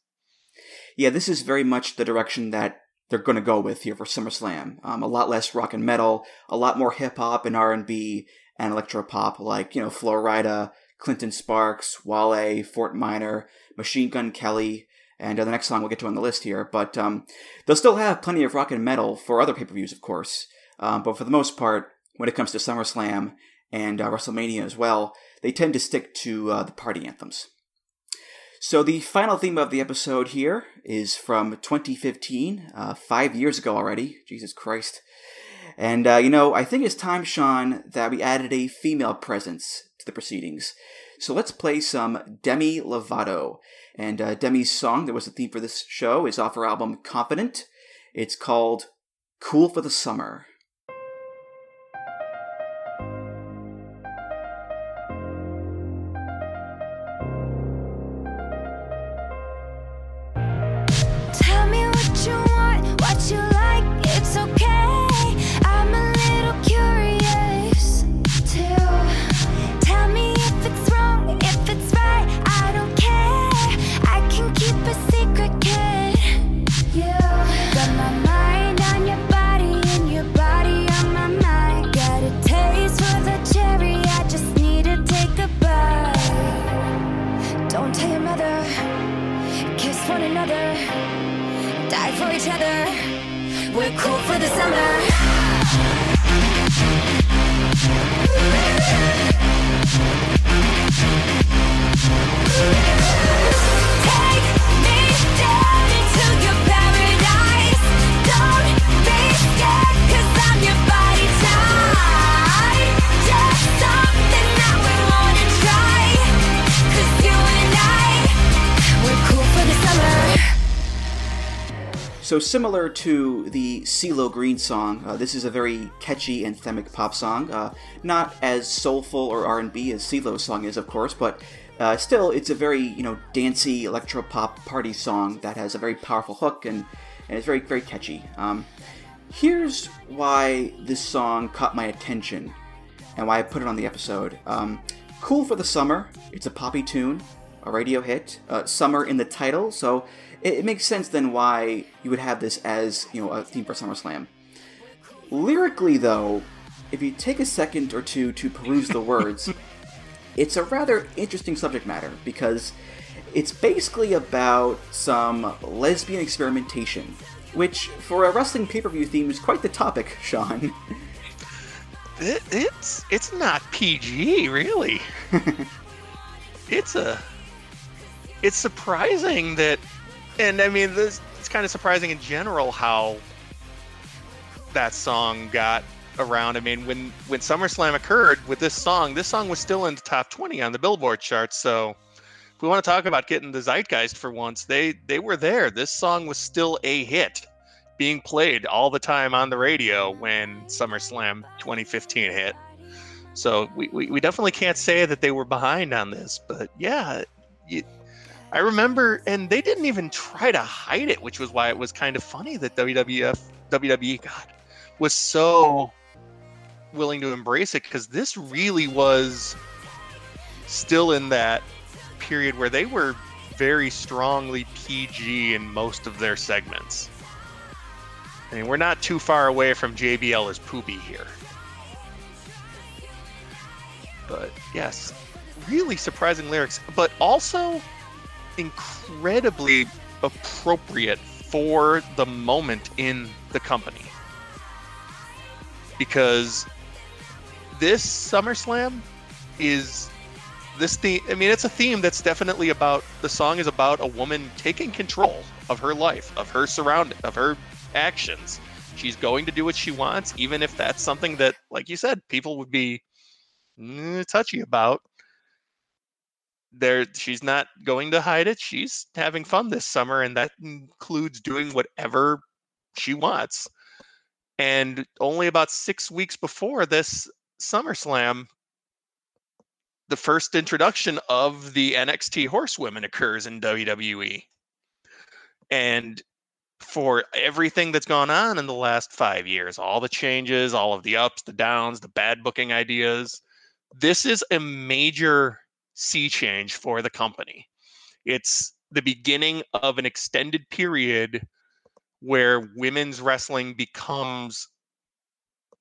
Yeah, this is very much the direction that they're going to go with here for SummerSlam. Um, a lot less rock and metal, a lot more hip-hop and R and B and electropop, like, you know, Flo Rida, Clinton Sparks, Wale, Fort Minor, Machine Gun Kelly. And uh, the next song we'll get to on the list here. But um, they'll still have plenty of rock and metal for other pay-per-views, of course. Um, but for the most part, when it comes to SummerSlam and uh, WrestleMania as well, they tend to stick to uh, the party anthems. So the final theme of the episode here is from twenty fifteen, uh, five years ago already. Jesus Christ. And, uh, you know, I think it's time, Sean, that we added a female presence to the proceedings. So let's play some Demi Lovato. And uh, Demi's song that was the theme for this show is off her album Confident. It's called Cool for the Summer. So similar to the CeeLo Green song, uh, this is a very catchy anthemic pop song. Uh, not as soulful or R and B as CeeLo's song is, of course, but uh, still, it's a very, you know, dancey electro-pop party song that has a very powerful hook and, and it's very, very catchy. Um, here's why this song caught my attention and why I put it on the episode. Um, Cool for the Summer, it's a poppy tune, a radio hit, uh, summer in the title, so it makes sense then why you would have this as, you know, a theme for SummerSlam. Lyrically, though, if you take a second or two to peruse the words, it's a rather interesting subject matter because it's basically about some lesbian experimentation, which for a wrestling pay-per-view theme is quite the topic, Sean. It, it's it's not P G, really. it's a it's surprising that. And I mean, this, it's kind of surprising in general how that song got around. I mean, when, when SummerSlam occurred with this song, this song was still in the top twenty on the Billboard charts. So if we want to talk about getting the zeitgeist for once, they, they were there. This song was still a hit being played all the time on the radio when SummerSlam twenty fifteen hit. So we, we, we definitely can't say that they were behind on this, but yeah, you, I remember, and they didn't even try to hide it, which was why it was kind of funny that W W F, W W E, God, was so willing to embrace it, because this really was still in that period where they were very strongly P G in most of their segments. I mean, we're not too far away from J B L as poopy here. But yes, really surprising lyrics, but also incredibly appropriate for the moment in the company, because this SummerSlam is this theme. I mean, it's a theme that's definitely about, the song is about a woman taking control of her life, of her surroundings, of her actions. She's going to do what she wants, even if that's something that, like you said, people would be mm, touchy about. There, she's not going to hide it. She's having fun this summer, and that includes doing whatever she wants. And only about six weeks before this SummerSlam, the first introduction of the N X T Horsewomen occurs in W W E. And for everything that's gone on in the last five years, all the changes, all of the ups, the downs, the bad booking ideas, this is a major sea change for the company. It's the beginning of an extended period where women's wrestling becomes,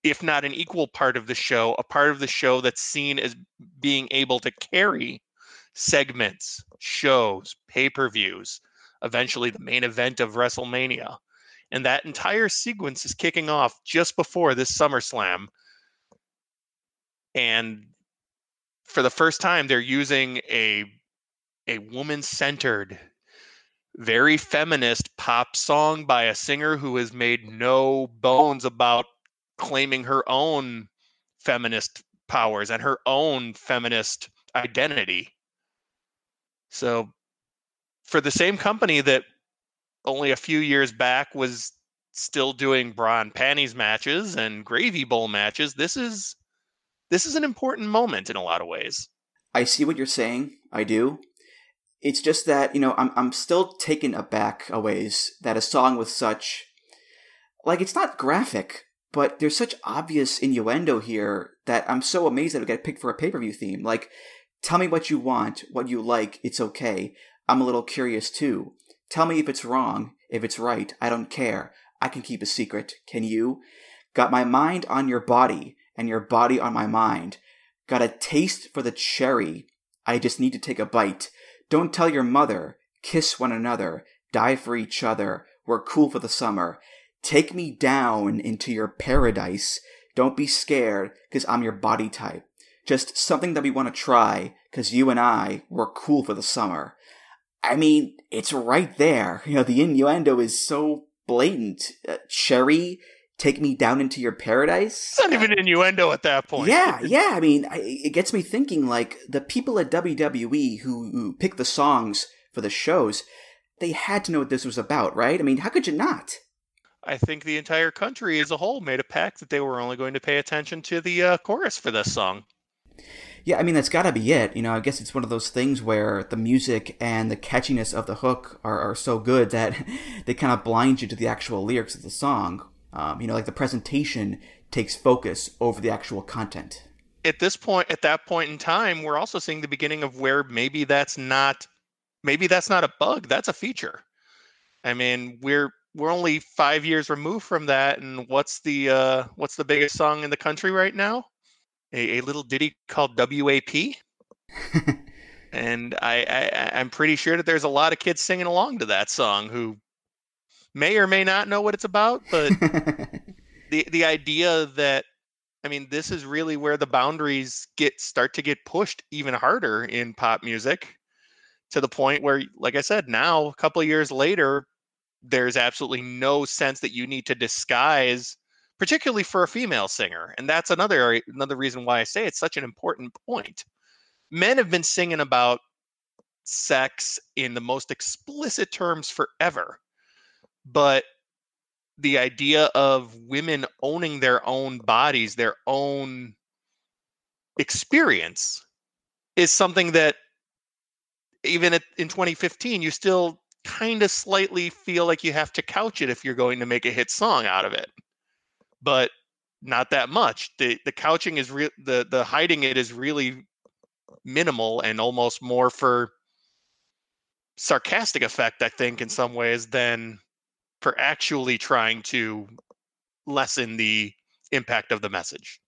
if not an equal part of the show, a part of the show that's seen as being able to carry segments, shows, pay-per-views, eventually the main event of WrestleMania. And that entire sequence is kicking off just before this SummerSlam. And for the first time, they're using a a woman-centered, very feminist pop song by a singer who has made no bones about claiming her own feminist powers and her own feminist identity. So for the same company that only a few years back was still doing bra and panties matches and gravy bowl matches. This is this is an important moment in a lot of ways. I see what you're saying. I do. It's just that, you know, I'm I'm still taken aback a ways that a song with such, like, it's not graphic, but there's such obvious innuendo here that I'm so amazed that it got picked for a pay-per-view theme. Like, tell me what you want, what you like, it's okay. I'm a little curious too. Tell me if it's wrong, if it's right, I don't care. I can keep a secret, can you? Got my mind on your body, and your body on my mind. Got a taste for the cherry, I just need to take a bite. Don't tell your mother, kiss one another, die for each other, we're cool for the summer. Take me down into your paradise, don't be scared, cause I'm your body type. Just something that we want to try, cause you and I, we're cool for the summer. I mean, it's right there. You know, the innuendo is so blatant. Uh, cherry, take me down into your paradise? It's not even uh, innuendo at that point. Yeah, yeah. I mean, I, it gets me thinking, like, the people at W W E who, who picked the songs for the shows, they had to know what this was about, right? I mean, how could you not? I think the entire country as a whole made a pact that they were only going to pay attention to the uh, chorus for this song. Yeah, I mean, that's got to be it. You know, I guess it's one of those things where the music and the catchiness of the hook are, are so good that they kind of blind you to the actual lyrics of the song. Um, you know, like the presentation takes focus over the actual content. At this point, at that point in time, we're also seeing the beginning of where maybe that's not, maybe that's not a bug. That's a feature. I mean, we're we're only five years removed from that, and what's the uh, what's the biggest song in the country right now? A, a little ditty called W A P, and I, I I'm pretty sure that there's a lot of kids singing along to that song who may or may not know what it's about, but the the idea that, I mean, this is really where the boundaries get start to get pushed even harder in pop music, to the point where, like I said, now a couple of years later, there's absolutely no sense that you need to disguise, particularly for a female singer. And that's another another reason why I say it's such an important point. Men have been singing about sex in the most explicit terms forever. But the idea of women owning their own bodies, their own experience, is something that even at, in twenty fifteen, you still kind of slightly feel like you have to couch it if you're going to make a hit song out of it. But not that much. The the couching is real. The, the hiding it is really minimal and almost more for sarcastic effect, I think, in some ways, than for actually trying to lessen the impact of the message.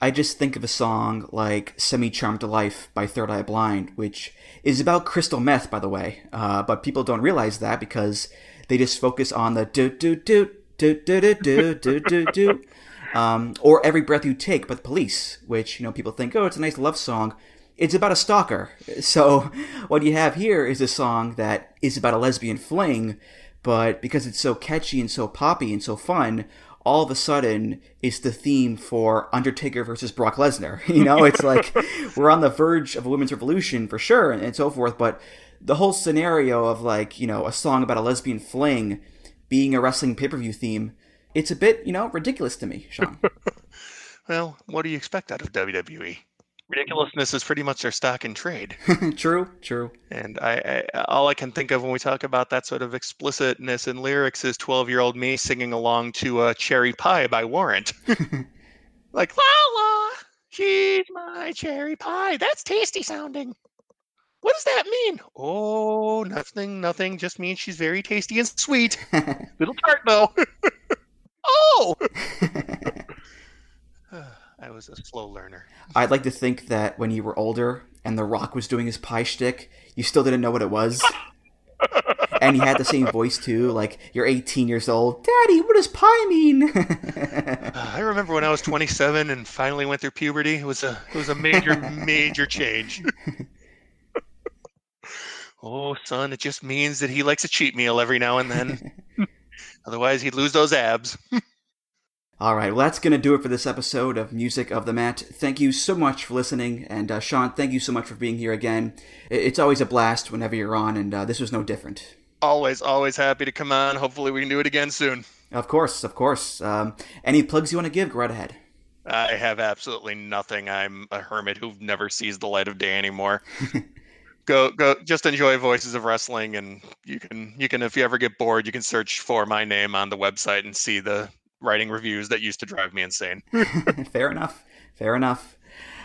I just think of a song like Semi-Charmed to Life by Third Eye Blind, which is about crystal meth, by the way. Uh, but people don't realize that because they just focus on the do-do-do-do-do-do-do-do-do-do. Um, or Every Breath You Take by The Police, which, you know, people think, oh, it's a nice love song. It's about a stalker. So what you have here is a song that is about a lesbian fling, but because it's so catchy and so poppy and so fun, all of a sudden it's the theme for Undertaker versus Brock Lesnar. You know, it's like we're on the verge of a women's revolution for sure, and, and so forth. But the whole scenario of, like, you know, a song about a lesbian fling being a wrestling pay-per-view theme, it's a bit, you know, ridiculous to me, Sean. Well, what do you expect out of W W E? Ridiculousness is pretty much their stock in trade. True, true. And I, I, all I can think of when we talk about that sort of explicitness in lyrics is twelve-year-old me singing along to uh, Cherry Pie by Warrant. Like, la la, she's my cherry pie. That's tasty sounding. What does that mean? Oh, nothing, nothing. Just means she's very tasty and sweet. Little tart, though. Oh! I was a slow learner. I'd like to think that when you were older and The Rock was doing his pie shtick, you still didn't know what it was. And he had the same voice, too. Like, you're eighteen years old. Daddy, what does pie mean? uh, I remember when I was twenty-seven and finally went through puberty. It was a, it was a major, major change. Oh, son, it just means that he likes a cheat meal every now and then. Otherwise, he'd lose those abs. All right, well, that's going to do it for this episode of Music of the Mat. Thank you so much for listening, and uh, Sean, thank you so much for being here again. It's always a blast whenever you're on, and uh, this was no different. always, always happy to come on. Hopefully we can do it again soon. Of course, of course. Um, any plugs you want to give, go right ahead. I have absolutely nothing. I'm a hermit who never sees the light of day anymore. Go, go! Just enjoy Voices of Wrestling, and you can, you can. If you ever get bored, you can search for my name on the website and see the writing reviews that used to drive me insane. Fair enough. Fair enough.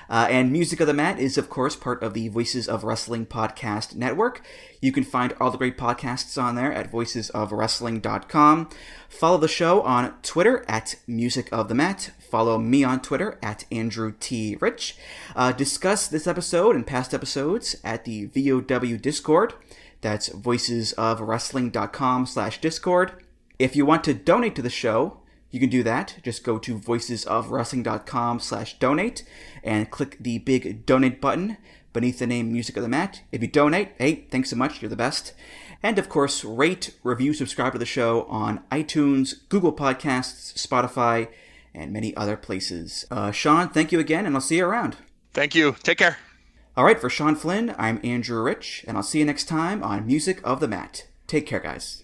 Uh, and Music of the Mat is, of course, part of the Voices of Wrestling podcast network. You can find all the great podcasts on there at voices of wrestling dot com. Follow the show on Twitter at Music of the Mat. Follow me on Twitter at Andrew T. Rich. Uh, discuss this episode and past episodes at the V O W Discord. That's voices of wrestling dot com slash Discord. If you want to donate to the show, you can do that. Just go to voices of wrestling dot com slash donate and click the big donate button beneath the name Music of the Mat. If you donate, hey, thanks so much. You're the best. And, of course, rate, review, subscribe to the show on iTunes, Google Podcasts, Spotify, and many other places. Uh, Sean, thank you again, and I'll see you around. Thank you. Take care. All right, for Sean Flynn, I'm Andrew Rich, and I'll see you next time on Music of the Mat. Take care, guys.